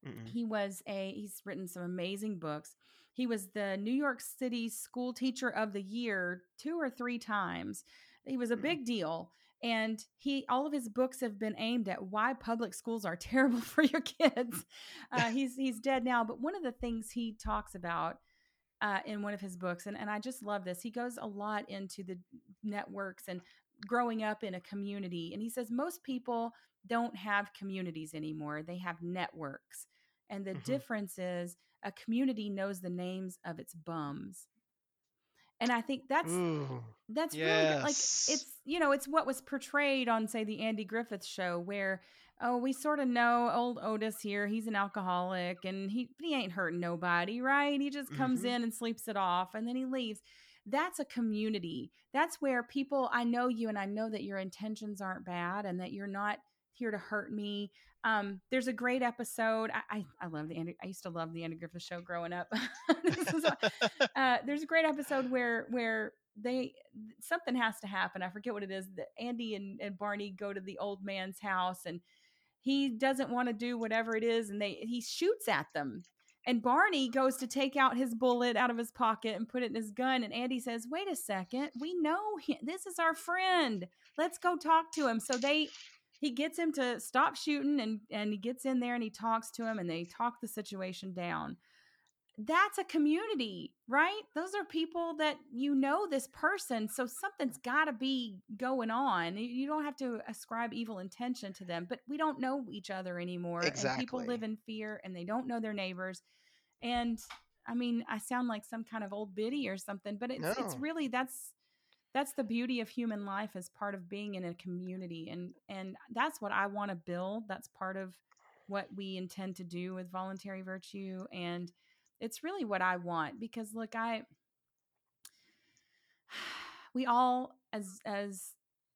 Mm-mm. He was a, he's written some amazing books. He was the New York City school teacher of the year two or three times. He was a big deal, and he, all of his books have been aimed at why public schools are terrible for your kids. Uh, he's, he's dead now. But one of the things he talks about uh, in one of his books, and, and I just love this, he goes a lot into the networks and growing up in a community. And he says, most people don't have communities anymore. They have networks. And the mm-hmm. difference is a community knows the names of its bums. And I think that's, Ooh, that's yes. really good. Like it's, you know, it's what was portrayed on, say, the Andy Griffith show where, oh, we sort of know old Otis here. He's an alcoholic and he, he ain't hurting nobody. Right. He just comes mm-hmm. in and sleeps it off and then he leaves. That's a community. That's where people, I know you and I know that your intentions aren't bad and that you're not here to hurt me. Um, there's a great episode. I, I, I love the Andy, I used to love the Andy Griffith show growing up. This is a, uh, there's a great episode where, where they, something has to happen. I forget what it is that Andy and, and Barney go to the old man's house and he doesn't want to do whatever it is. And they, he shoots at them and Barney goes to take out his bullet out of his pocket and put it in his gun. And Andy says, wait a second, we know him. This is our friend. Let's go talk to him. So they, He gets him to stop shooting and, and he gets in there and he talks to him and they talk the situation down. That's a community, right? Those are people that, you know, this person. So something's got to be going on. You don't have to ascribe evil intention to them, but we don't know each other anymore. Exactly. And people live in fear and they don't know their neighbors. And I mean, I sound like some kind of old biddy or something, but it's, no. it's really, that's, That's the beauty of human life as part of being in a community. And, and that's what I want to build. That's part of what we intend to do with Voluntary Virtue. And it's really what I want because look, I, we all, as, as,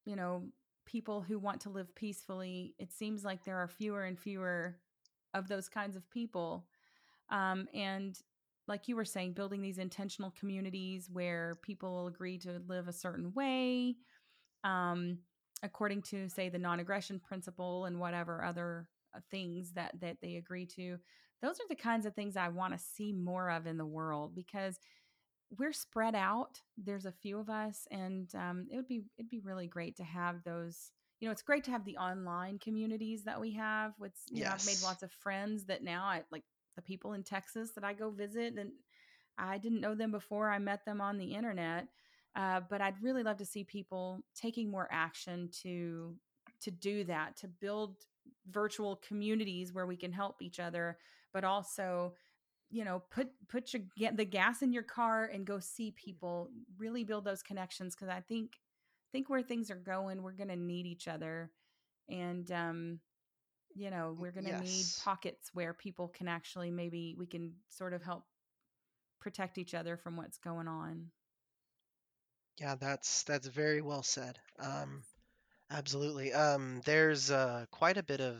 you know, people who want to live peacefully, it seems like there are fewer and fewer of those kinds of people. Um, and, like you were saying, building these intentional communities where people agree to live a certain way, um, according to, say, the non-aggression principle and whatever other things that, that they agree to. Those are the kinds of things I want to see more of in the world because we're spread out. There's a few of us, and um, it would be it'd be really great to have those. You know, it's great to have the online communities that we have. With, you yes. know, I've made lots of friends that now I like. The people in Texas that I go visit, and I didn't know them before I met them on the internet. Uh, but I'd really love to see people taking more action to, to do that, to build virtual communities where we can help each other, but also, you know, put, put your, get the gas in your car and go see people, really build those connections. Cause I think, think where things are going, we're going to need each other. And, um, you know, we're going to yes. need pockets where people can actually, maybe we can sort of help protect each other from what's going on. Yeah, that's, that's very well said. Um, absolutely. Um, there's uh, quite a bit of,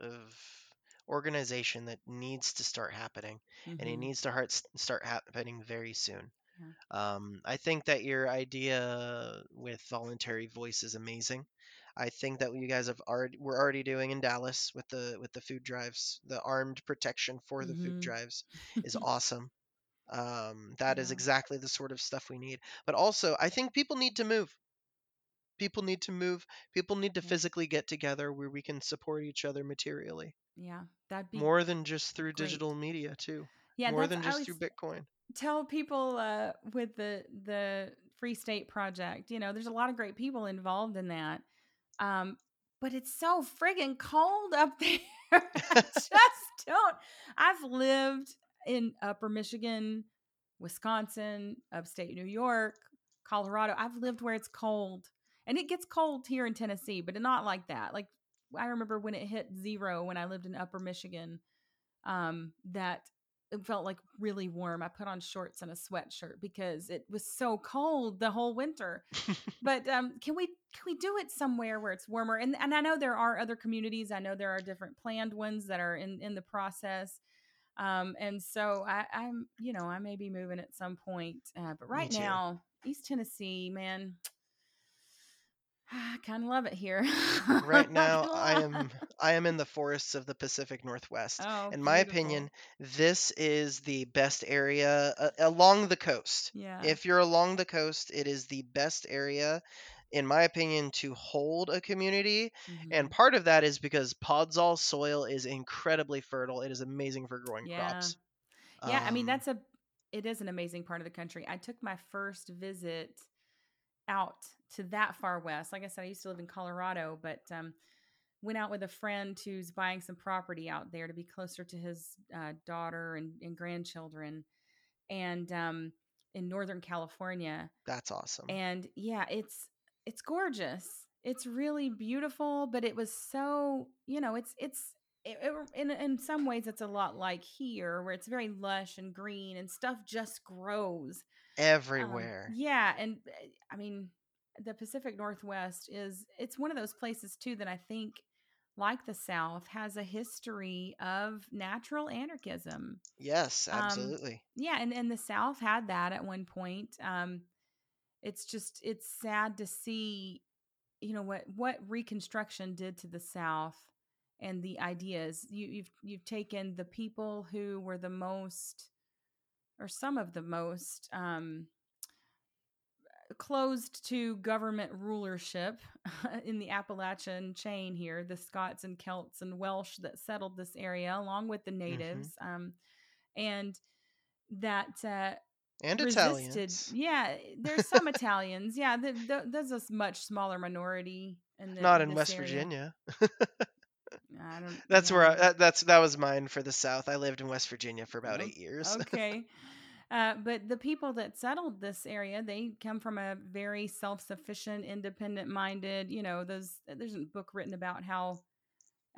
of organization that needs to start happening mm-hmm. and it needs to start happening very soon. Yeah. Um, I think that your idea with Voluntary Voice is amazing. I think that you guys have already we're already doing in Dallas with the with the food drives. The armed protection for the mm-hmm. food drives is awesome. Um, that yeah. is exactly the sort of stuff we need. But also, I think people need to move. people need to move. People need to yeah. physically get together where we can support each other materially. Yeah, that'd be more than just through great. digital media too. Yeah, more than just through Bitcoin. Tell people uh, with the the Free State Project, you know, there's a lot of great people involved in that. Um, but it's so friggin' cold up there. I just don't. I've lived in Upper Michigan, Wisconsin, upstate New York, Colorado. I've lived where it's cold, and it gets cold here in Tennessee, but not like that. Like I remember when it hit zero when I lived in Upper Michigan, um, that it felt like really warm. I put on shorts and a sweatshirt because it was so cold the whole winter. But um, can we can we do it somewhere where it's warmer? And and I know there are other communities. I know there are different planned ones that are in, in the process. Um, and so I, I'm, you know, I may be moving at some point, uh, but right now, East Tennessee, man, I kind of love it here. Right now, I am I am in the forests of the Pacific Northwest. Oh, in my beautiful. opinion, this is the best area uh, along the coast. Yeah. If you're along the coast, it is the best area, in my opinion, to hold a community. Mm-hmm. And part of that is because Podzol soil is incredibly fertile. It is amazing for growing yeah. crops. Yeah, um, I mean, that's a it is an amazing part of the country. I took my first visit out to that far west. Like I said, I used to live in Colorado, but um, went out with a friend who's buying some property out there to be closer to his uh, daughter and, and grandchildren, and um, in Northern California. That's awesome. And yeah, it's it's gorgeous. It's really beautiful, but it was so, you know, it's it's it, it, in in some ways it's a lot like here, where it's very lush and green and stuff just grows everywhere. Um, yeah, and I mean, the Pacific Northwest is, it's one of those places too that I think, like the South, has a history of natural anarchism. Yes, absolutely. Um, yeah, and, and the South had that at one point. Um, it's just, it's sad to see, you know, what, what Reconstruction did to the South and the ideas. You, you've, you've taken the people who were the most, or some of the most, um, closed to government rulership in the Appalachian chain here, the Scots and Celts and Welsh that settled this area, along with the natives, mm-hmm. um, and that uh, and resisted. Italians. Yeah, there's some Italians. Yeah, the, the, there's a much smaller minority. In the, Not in, in West area. Virginia. I don't. That's yeah. where I, that, that's that was mine for the South. I lived in West Virginia for about oh, eight years. Okay. Uh, but the people that settled this area, they come from a very self-sufficient, independent-minded, you know, those, there's a book written about how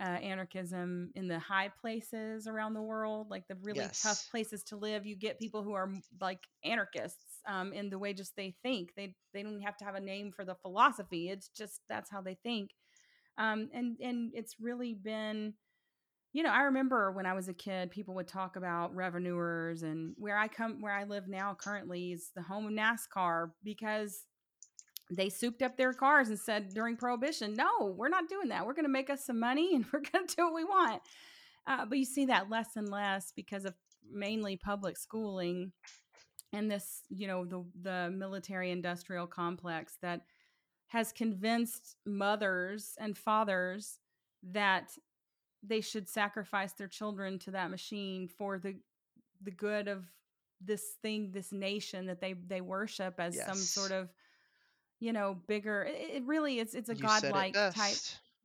uh, anarchism in the high places around the world, like the really yes. tough places to live, you get people who are like anarchists um, in the way just they think. They they don't have to have a name for the philosophy. It's just that's how they think. Um, and and it's really been... You know, I remember when I was a kid, people would talk about revenuers, and where I come, where I live now currently is the home of NASCAR, because they souped up their cars and said during Prohibition, no, we're not doing that. We're going to make us some money and we're going to do what we want. Uh, but you see that less and less because of mainly public schooling and this, you know, the, the military industrial complex that has convinced mothers and fathers that they should sacrifice their children to that machine for the the good of this thing, this nation that they, they worship as yes. some sort of, you know, bigger. It, it really is. It's a you godlike type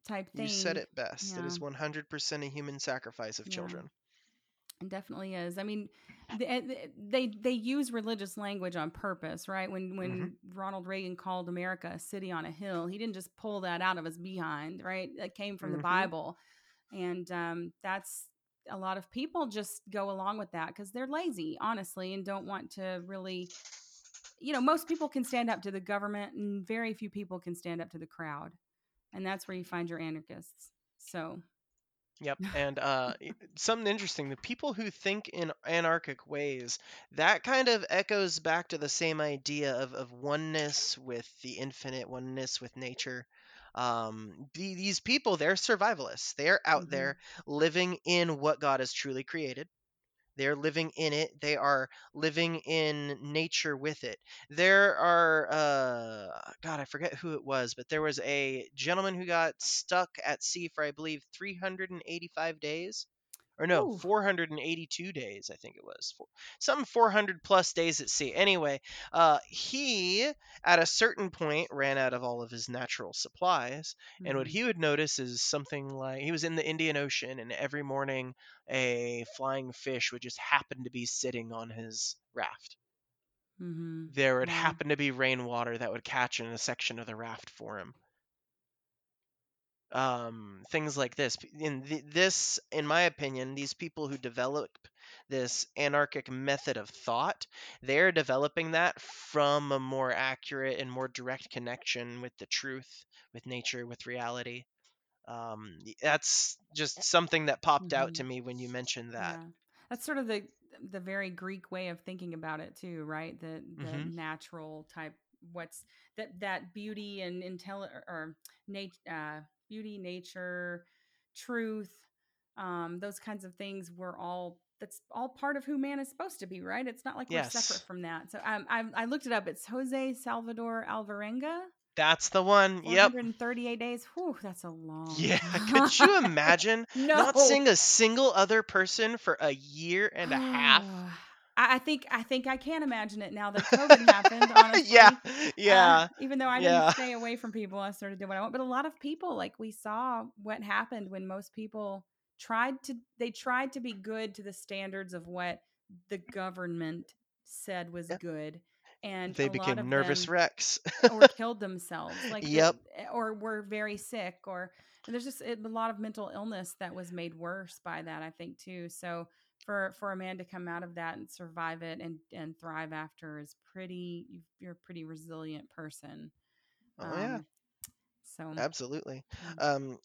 type thing. You said it best. Yeah. It is one hundred percent a human sacrifice of yeah. children. It definitely is. I mean, they, they they use religious language on purpose, right? When when mm-hmm. Ronald Reagan called America a city on a hill, he didn't just pull that out of his behind, right? That came from mm-hmm. the Bible. And um, that's a lot of people just go along with that because they're lazy, honestly, and don't want to really, you know, most people can stand up to the government and very few people can stand up to the crowd. And that's where you find your anarchists. So. Yep. And uh, something interesting, the people who think in anarchic ways, that kind of echoes back to the same idea of, of oneness with the infinite, oneness with nature. Um, the, these people, they're survivalists. They're out mm-hmm. there living in what God has truly created. They're living in it. They are living in nature with it. There are, uh, God, I forget who it was, but there was a gentleman who got stuck at sea for, I believe, three hundred eighty-five days. Or no, Ooh. four hundred eighty-two days, I think it was. Some four hundred plus days at sea. Anyway, uh, he, at a certain point, ran out of all of his natural supplies. Mm-hmm. And what he would notice is something like, he was in the Indian Ocean, and every morning a flying fish would just happen to be sitting on his raft. Mm-hmm. There would yeah. happen to be rainwater that would catch in a section of the raft for him. Um, things like this. In th- this, in my opinion, these people who develop this anarchic method of thought, they're developing that from a more accurate and more direct connection with the truth, with nature, with reality. Um, that's just something that popped mm-hmm. out to me when you mentioned that. Yeah. That's sort of the the very Greek way of thinking about it too, right? The the mm-hmm. natural type. What's that? That beauty and intelli- or nature. Uh, beauty, nature, truth, um, those kinds of things were all, that's all part of who man is supposed to be, right? It's not like yes. we're separate from that. So um, I, I looked it up. It's Jose Salvador Alvarenga. That's the one. Yep. four hundred thirty-eight days. Whew, that's a long Yeah. Could you imagine no. not seeing a single other person for a year and a half? I think I think I can imagine it now that COVID happened, honestly. Yeah, yeah. Uh, even though I yeah. didn't stay away from people, I sort of did what I want. But a lot of people, like we saw what happened when most people tried to, they tried to be good to the standards of what the government said was yeah. good. And they became nervous wrecks or killed themselves, like yep. they, or were very sick, or there's just a lot of mental illness that was made worse by that, I think, too. So for for a man to come out of that and survive it and, and thrive after is pretty, you're a pretty resilient person. Oh, um, yeah. So absolutely. Yeah. Um,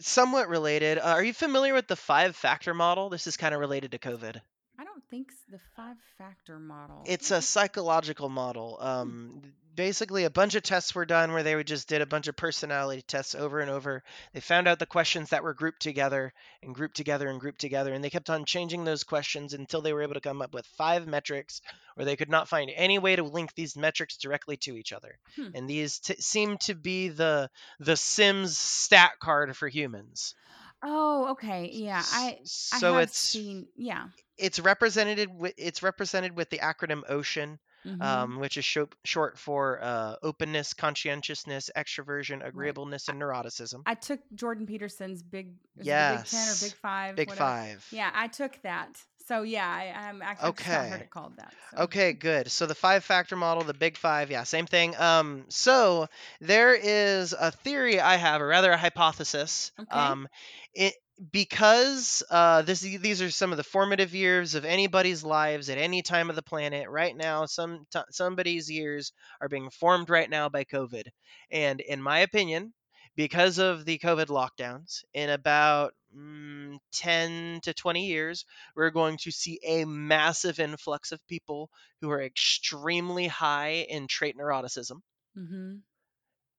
somewhat related. Uh, are you familiar with the five factor model? This is kind of related to COVID. I don't think so, the five factor model. It's a psychological model. Um, hmm. Basically, a bunch of tests were done where they would just did a bunch of personality tests over and over. They found out the questions that were grouped together and grouped together and grouped together. And they kept on changing those questions until they were able to come up with five metrics where they could not find any way to link these metrics directly to each other. Hmm. And these t- seem to be the the Sims stat card for humans. Oh, okay. Yeah. I, so I have it's, seen. Yeah. It's represented with, it's represented with the acronym OCEAN. Mm-hmm. Um, which is sh- short for uh, openness, conscientiousness, extroversion, agreeableness, and neuroticism. I took Jordan Peterson's big, yes. big ten or big five. Big whatever. Five. Yeah, I took that. So yeah, I, I'm actually okay. I just heard it called that. So. Okay, good. So the five-factor model, the big five, yeah, same thing. Um, so there is a theory I have, or rather a hypothesis. Okay. Um, it. Because uh, this, these are some of the formative years of anybody's lives at any time of the planet. Right now, some t- somebody's years are being formed right now by COVID. And in my opinion, because of the COVID lockdowns, in about mm, ten to twenty years, we're going to see a massive influx of people who are extremely high in trait neuroticism, mm-hmm.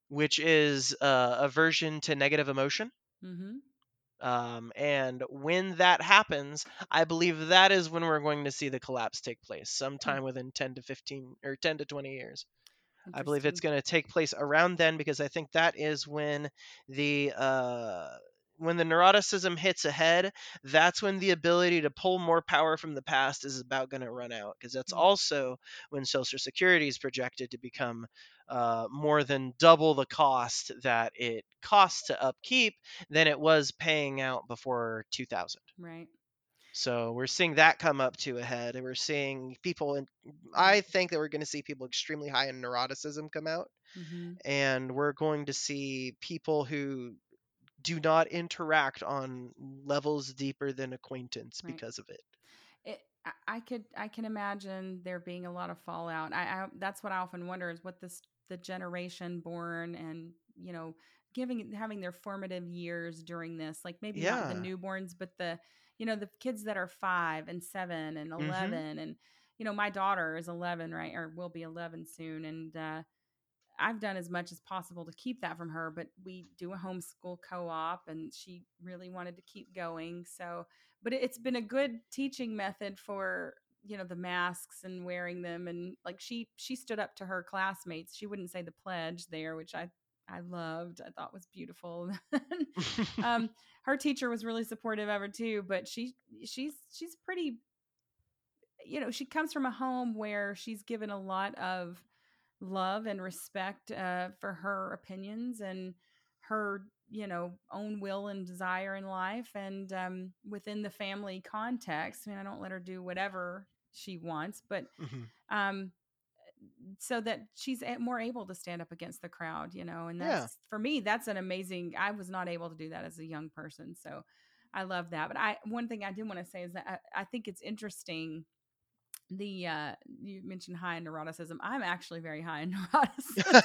which is uh, aversion to negative emotion. Mm-hmm. Um, and when that happens, I believe that is when we're going to see the collapse take place, sometime within ten to fifteen or ten to twenty years. I believe it's going to take place around then, because I think that is when the, uh, when the neuroticism hits ahead, that's when the ability to pull more power from the past is about going to run out. Because that's also when Social Security is projected to become uh, more than double the cost that it costs to upkeep than it was paying out before two thousand. Right. So we're seeing that come up to a head. And we're seeing people, and I think that we're going to see people extremely high in neuroticism come out. Mm-hmm. And we're going to see people who do not interact on levels deeper than acquaintance right. because of it. it. I could, I can imagine there being a lot of fallout. I, I that's what I often wonder is what this, the generation born and, you know, giving, having their formative years during this, like maybe yeah. not the newborns, but the, you know, the kids that are five and seven and eleven mm-hmm. and, you know, my daughter is eleven, right. Or will be eleven soon. And, uh, I've done as much as possible to keep that from her, but we do a homeschool co-op and she really wanted to keep going. So, but it's been a good teaching method for, you know, the masks and wearing them. And like, she, she stood up to her classmates. She wouldn't say the pledge there, which I, I loved, I thought was beautiful. um, her teacher was really supportive of her too, but she, she's, she's pretty, you know, she comes from a home where she's given a lot of love and respect uh, for her opinions and her, you know, own will and desire in life. And um, within the family context, I mean, I don't let her do whatever she wants, but mm-hmm. um, so that she's more able to stand up against the crowd, you know, and that's, yeah. for me, that's an amazing, I was not able to do that as a young person. So I love that. But I, one thing I do want to say is that I, I think it's interesting. The uh you mentioned high in neuroticism. I'm actually very high in neuroticism.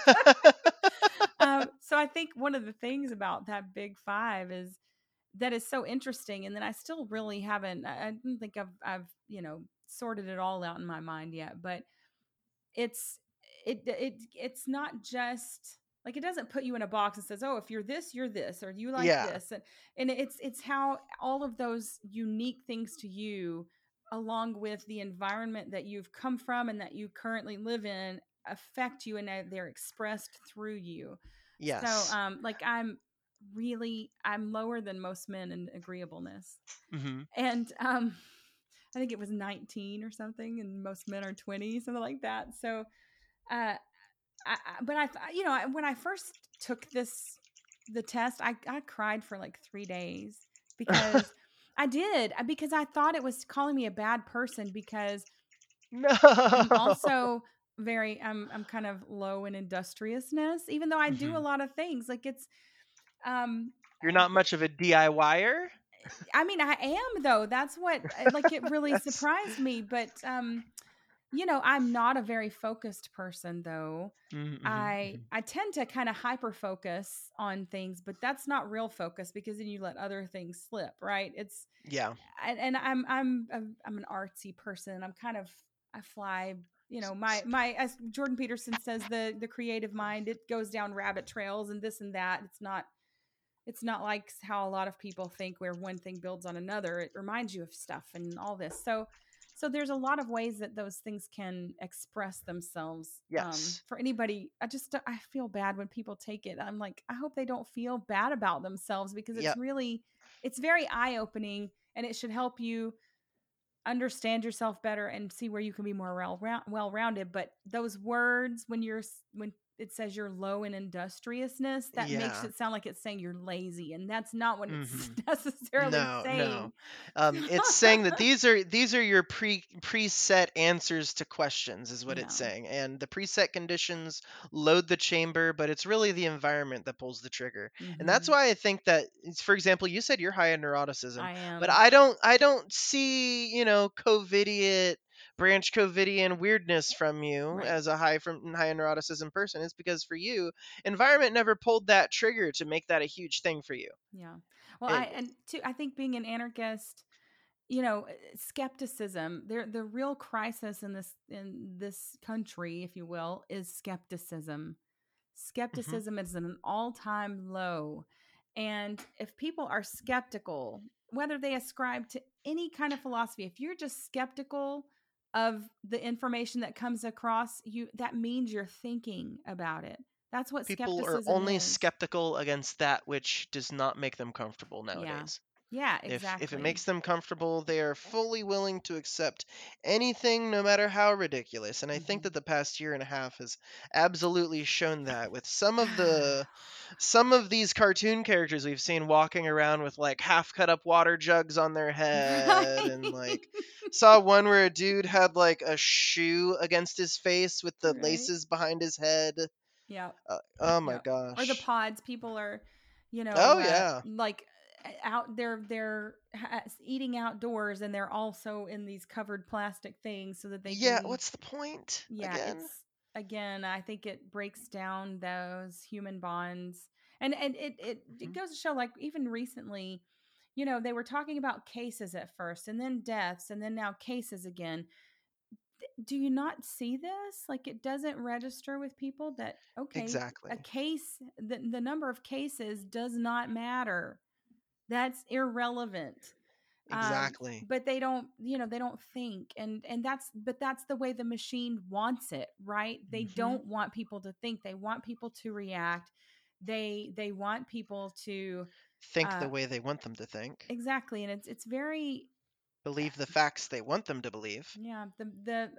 um, so I think one of the things about that big five is that is so interesting. And then I still really haven't, I, I don't think I've, I've, you know, sorted it all out in my mind yet, but it's, it, it, it's not just like, it doesn't put you in a box and says, oh, if you're this, you're this, or you like yeah. this. And, and it's, it's how all of those unique things to you, along with the environment that you've come from and that you currently live in, affect you, and they're expressed through you. Yes. So, um, like I'm really, I'm lower than most men in agreeableness. Mm-hmm. And, um, I think it was nineteen or something, and most men are twenty, something like that. So, uh, I, I but I, you know, I, when I first took this, the test, I, I cried for like three days because I did, because I thought it was calling me a bad person, because no. I'm also very, I'm, I'm kind of low in industriousness, even though I do mm-hmm. a lot of things. Like it's, um, you're not much of a DIYer. I mean, I am though. That's what, like, it really surprised me, but, um, you know, I'm not a very focused person though. Mm-hmm. I, I tend to kind of hyper focus on things, but that's not real focus, because then you let other things slip. Right. It's yeah. And, and I'm, I'm, I'm an artsy person. I'm kind of, I fly, you know, my, my, as Jordan Peterson says, the, the creative mind, it goes down rabbit trails and this and that. It's not, it's not like how a lot of people think, where one thing builds on another. It reminds you of stuff and all this. So, So there's a lot of ways that those things can express themselves. Yes. Um, for anybody, I just, I feel bad when people take it. I'm like, I hope they don't feel bad about themselves, because it's yep. really, it's very eye-opening, and it should help you understand yourself better and see where you can be more well-rounded. But those words, when you're, when it says you're low in industriousness, that yeah. makes it sound like it's saying you're lazy, and that's not what mm-hmm. it's necessarily no, saying. No. Um, it's saying that these are these are your pre preset answers to questions, is what no. it's saying, and the preset conditions load the chamber, but it's really the environment that pulls the trigger, mm-hmm. and that's why I think that, for example, you said you're high in neuroticism, I am. But I don't I don't see you know COVIDiot. branch COVIDian weirdness from you right. as a high from high neuroticism person. It's because for you, environment never pulled that trigger to make that a huge thing for you. Yeah. Well, and, I and too, I think being an anarchist, you know, skepticism. There, the real crisis in this in this country, if you will, is skepticism. Skepticism mm-hmm. is at an all-time low, and if people are skeptical, whether they ascribe to any kind of philosophy, if you're just skeptical of the information that comes across you, that means you're thinking about it. That's what people skepticism are only is. Skeptical against that which does not make them comfortable nowadays. Yeah, yeah exactly. If, if it makes them comfortable, they are fully willing to accept anything, no matter how ridiculous. And I mm-hmm. think that the past year and a half has absolutely shown that, with some of the some of these cartoon characters we've seen walking around with like half cut up water jugs on their head right. and like. Saw one where a dude had like a shoe against his face with the right. laces behind his head. Yeah. Uh, oh my yeah. gosh. Or the pods. People are, you know, oh, uh, yeah. like out there, they're eating outdoors, and they're also in these covered plastic things so that they yeah. can, what's the point? Yeah. Again? It's, again, I think it breaks down those human bonds, and and it it, mm-hmm. it goes to show, like, even recently, you know, they were talking about cases at first, and then deaths, and then now cases again. do you not see this? Like, it doesn't register with people that, okay, exactly. a case, the, the number of cases does not matter. That's irrelevant. Exactly. Um, but they don't, you know, they don't think. And, and that's, but that's the way the machine wants it, right? They mm-hmm. don't want people to think. They want people to react. They, they want people to think uh, the way they want them to think. Exactly. And it's, it's very, believe the facts they want them to believe. Yeah. The, the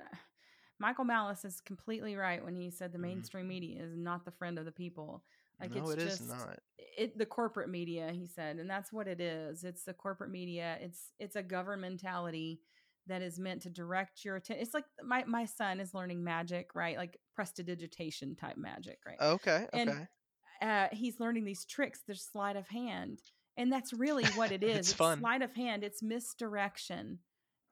Michael Malice is completely right when he said the mainstream mm. media is not the friend of the people. Like no, it's it just, is not. It, the corporate media, he said, and that's what it is. It's the corporate media. It's it's a governmentality that is meant to direct your attention. It's like my, my son is learning magic, right? Like prestidigitation type magic, right? Okay. And, okay. Uh, he's learning these tricks. There's sleight of hand. And that's really what it is. It's, it's fun. Sleight of hand. It's misdirection.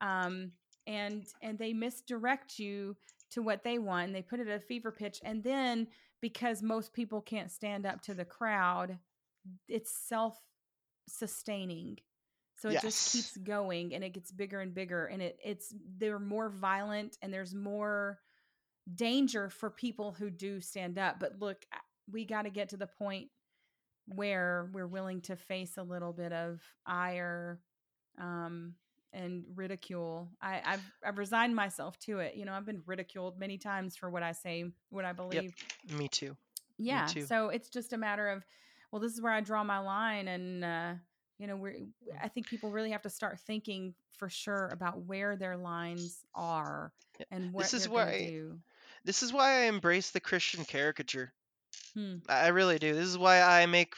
Um, and and they misdirect you to what they want. And they put it at a fever pitch. And then because most people can't stand up to the crowd, it's self-sustaining. So it yes. just keeps going and it gets bigger and bigger. And it it's they're more violent and there's more danger for people who do stand up. But look, we got to get to the point where we're willing to face a little bit of ire um, and ridicule. I, I've, I've resigned myself to it. You know, I've been ridiculed many times for what I say, what I believe. Yep. Me too. Yeah. Me too. So it's just a matter of, well, this is where I draw my line. And, uh, you know, we're, I think people really have to start thinking for sure about where their lines are yeah. and what this is why I, do. This is why I embrace the Christian caricature. Hmm. I really do. This is why I make.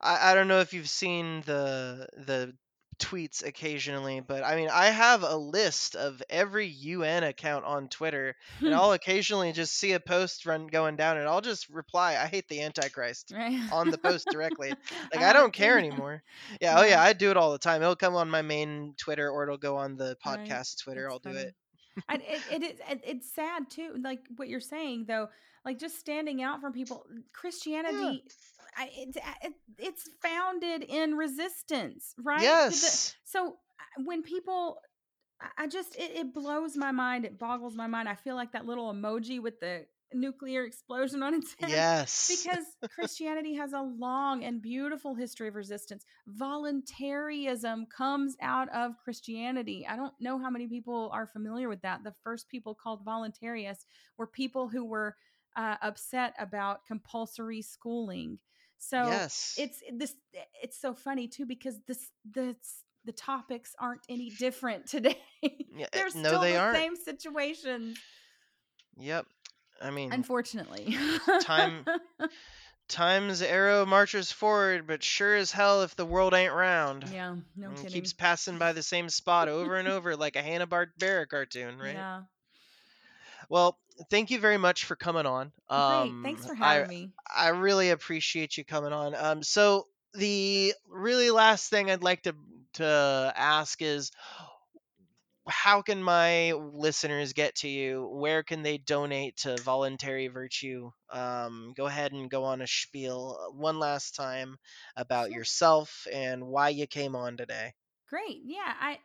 I, I don't know if you've seen the the tweets occasionally, but I mean, I have a list of every U N account on Twitter, and I'll occasionally just see a post run going down, and I'll just reply, "I hate the Antichrist," right. on the post directly. Like I don't care anymore. Yeah, yeah. Oh yeah, I do it all the time. It'll come on my main Twitter, or it'll go on the podcast right. Twitter. That's I'll funny. do it. I, it, it is. It, it's sad too. Like what you're saying, though. Like just standing out from people. Christianity, yeah. I, it, it, it's founded in resistance, right? Yes. The, so when people, I just it, it blows my mind. It boggles my mind. I feel like that little emoji with the nuclear explosion on its head. Yes. Because Christianity has a long and beautiful history of resistance. Voluntarism comes out of Christianity. I don't know how many people are familiar with that. The first people called voluntarists were people who were uh, upset about compulsory schooling. So yes. it's this. It's so funny too because this the the topics aren't any different today. They're still no, they the aren't. Same situation. Yep. I mean, unfortunately, time, time's arrow marches forward, but sure as hell if the world ain't round. Yeah, no kidding. It keeps passing by the same spot over and over like a Hanna-Barbera cartoon, right? Yeah. Well, thank you very much for coming on. Um, Great. Thanks for having I, me. I really appreciate you coming on. Um, so the really last thing I'd like to to ask is, how can my listeners get to you? Where can they donate to Voluntary Virtue? Um, go ahead and go on a spiel one last time about yourself and why you came on today. Great. Yeah. I,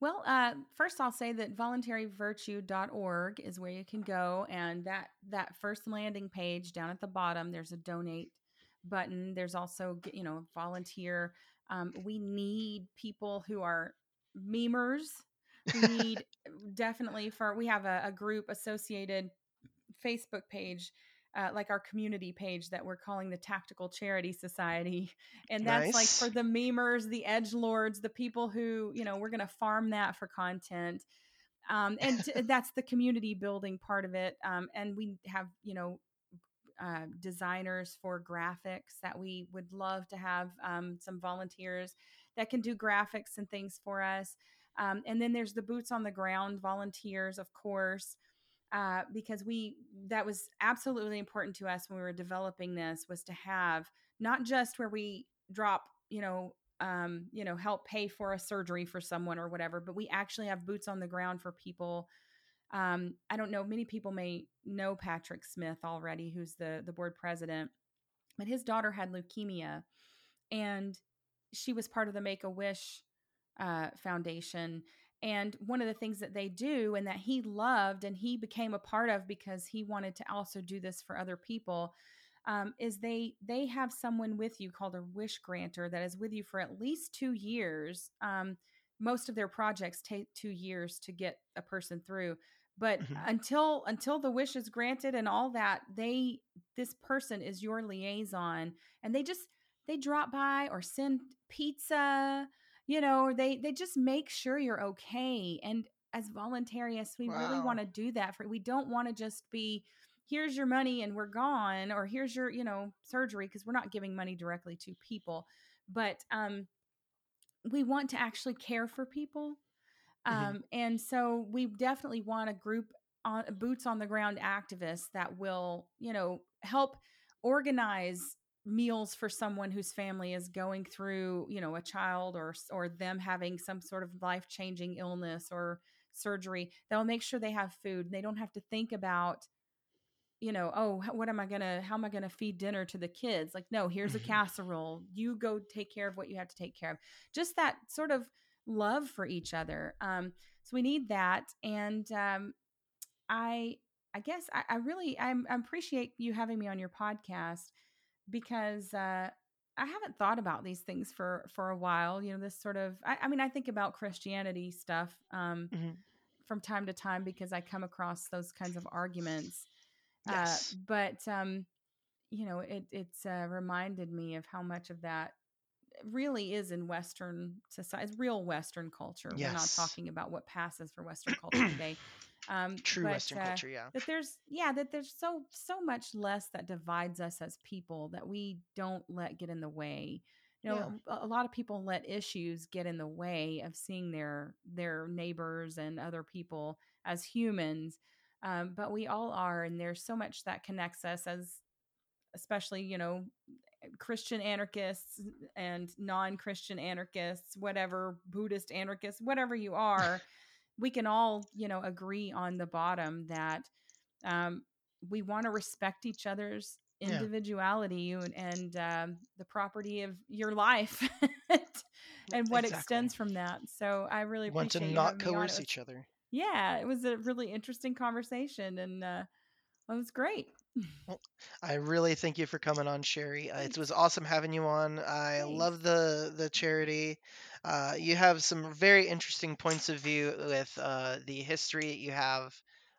well, uh, first I'll say that voluntary virtue dot org is where you can go. And that, that first landing page down at the bottom, there's a donate button. There's also, you know, volunteer. Um, we need people who are memers. We need definitely for, we have a, a group associated Facebook page, uh, like our community page that we're calling the Tactical Charity Society. And that's nice. Like for the memers, the edgelords, the people who, you know, we're going to farm that for content. Um, and t- that's the community building part of it. Um, and we have, you know, uh, designers for graphics that we would love to have, um, some volunteers that can do graphics and things for us. Um, and then there's the boots on the ground volunteers, of course, uh, because we, that was absolutely important to us when we were developing this, was to have not just where we drop, you know, um, you know, help pay for a surgery for someone or whatever, but we actually have boots on the ground for people. Um, I don't know, many people may know Patrick Smith already, who's the, the board president, but his daughter had leukemia and she was part of the Make a Wish Uh, foundation, And one of the things that they do and that he loved and he became a part of because he wanted to also do this for other people um, is they they have someone with you called a wish granter that is with you for at least two years. Um, most of their projects take two years to get a person through. But mm-hmm. until until the wish is granted and all that, they this person is your liaison. And they just they drop by or send pizza. You know, they, they just make sure you're okay. And as voluntarists, we wow. really want to do that for, we don't want to just be, here's your money and we're gone, or here's your, you know, surgery. 'Cause we're not giving money directly to people, but, um, we want to actually care for people. Um, mm-hmm. and so we definitely want a group on boots on the ground activists that will, you know, help organize meals for someone whose family is going through, you know, a child or or them having some sort of life-changing illness or surgery. They'll make sure they have food. They don't have to think about, you know, oh, what am I going to, how am I going to feed dinner to the kids? Like, no, here's a casserole. You go take care of what you have to take care of. Just that sort of love for each other. Um, so we need that. And um, I, I guess I, I really, I'm, I appreciate you having me on your podcast, because uh, I haven't thought about these things for, for a while, you know, this sort of, I, I mean, I think about Christianity stuff um, mm-hmm. from time to time because I come across those kinds of arguments. Yes. Uh, but, um, you know, it, it's uh, reminded me of how much of that really is in Western society, it's real Western culture. Yes. We're not talking about what passes for Western culture today. Um, True but, Western uh, culture, yeah. That there's, yeah, that there's so so much less that divides us as people that we don't let get in the way. You know, yeah. a, a lot of people let issues get in the way of seeing their their neighbors and other people as humans, um, but we all are, and there's so much that connects us as, especially you know, Christian anarchists and non-Christian anarchists, whatever Buddhist anarchists, whatever you are. We can all, you know, agree on the bottom that um, we want to respect each other's individuality yeah. and, and um, the property of your life and what exactly. extends from that. So I really want to not coerce was, each other. Yeah, it was a really interesting conversation, and uh, it was great. Well, I really thank you for coming on, Sherry. Uh, it was awesome having you on. I Thanks. love the the charity. Uh, you have some very interesting points of view with uh, the history that you have.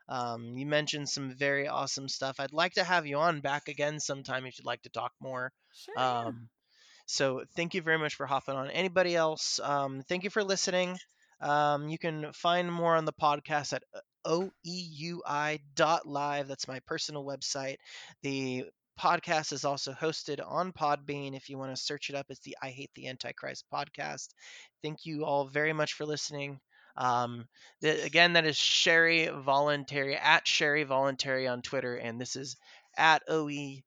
Um, you mentioned some very awesome stuff. I'd like to have you on back again sometime if you'd like to talk more. Sure. Um, so thank you very much for hopping on. Anybody else? Um, thank you for listening. Um, you can find more on the podcast at o e u i dot live. That's my personal website. The podcast is also hosted on Podbean. If you want to search it up, it's the I Hate the Antichrist podcast. Thank you all very much for listening. Um, the, again, that is Sherry Voluntary, at Sherry Voluntary on Twitter, and this is at oeui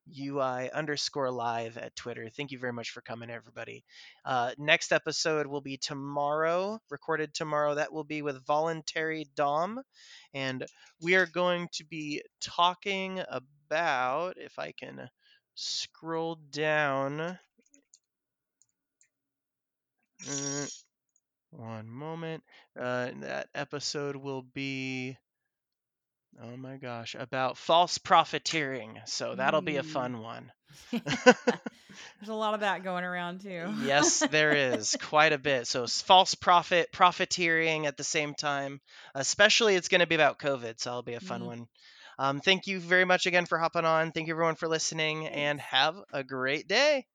underscore live at Twitter. Thank you very much for coming, everybody. Uh, next episode will be tomorrow, recorded tomorrow. That will be with Voluntary Dom, and we are going to be talking about, if I can scroll down, uh, one moment, uh, that episode will be Oh my gosh, about false profiteering. So that'll be a fun one. There's a lot of that going around too. Yes, there is quite a bit. So false profit, profiteering at the same time, especially it's going to be about COVID. So it'll be a fun mm-hmm. one. Um, thank you very much again for hopping on. Thank you everyone for listening, and have a great day.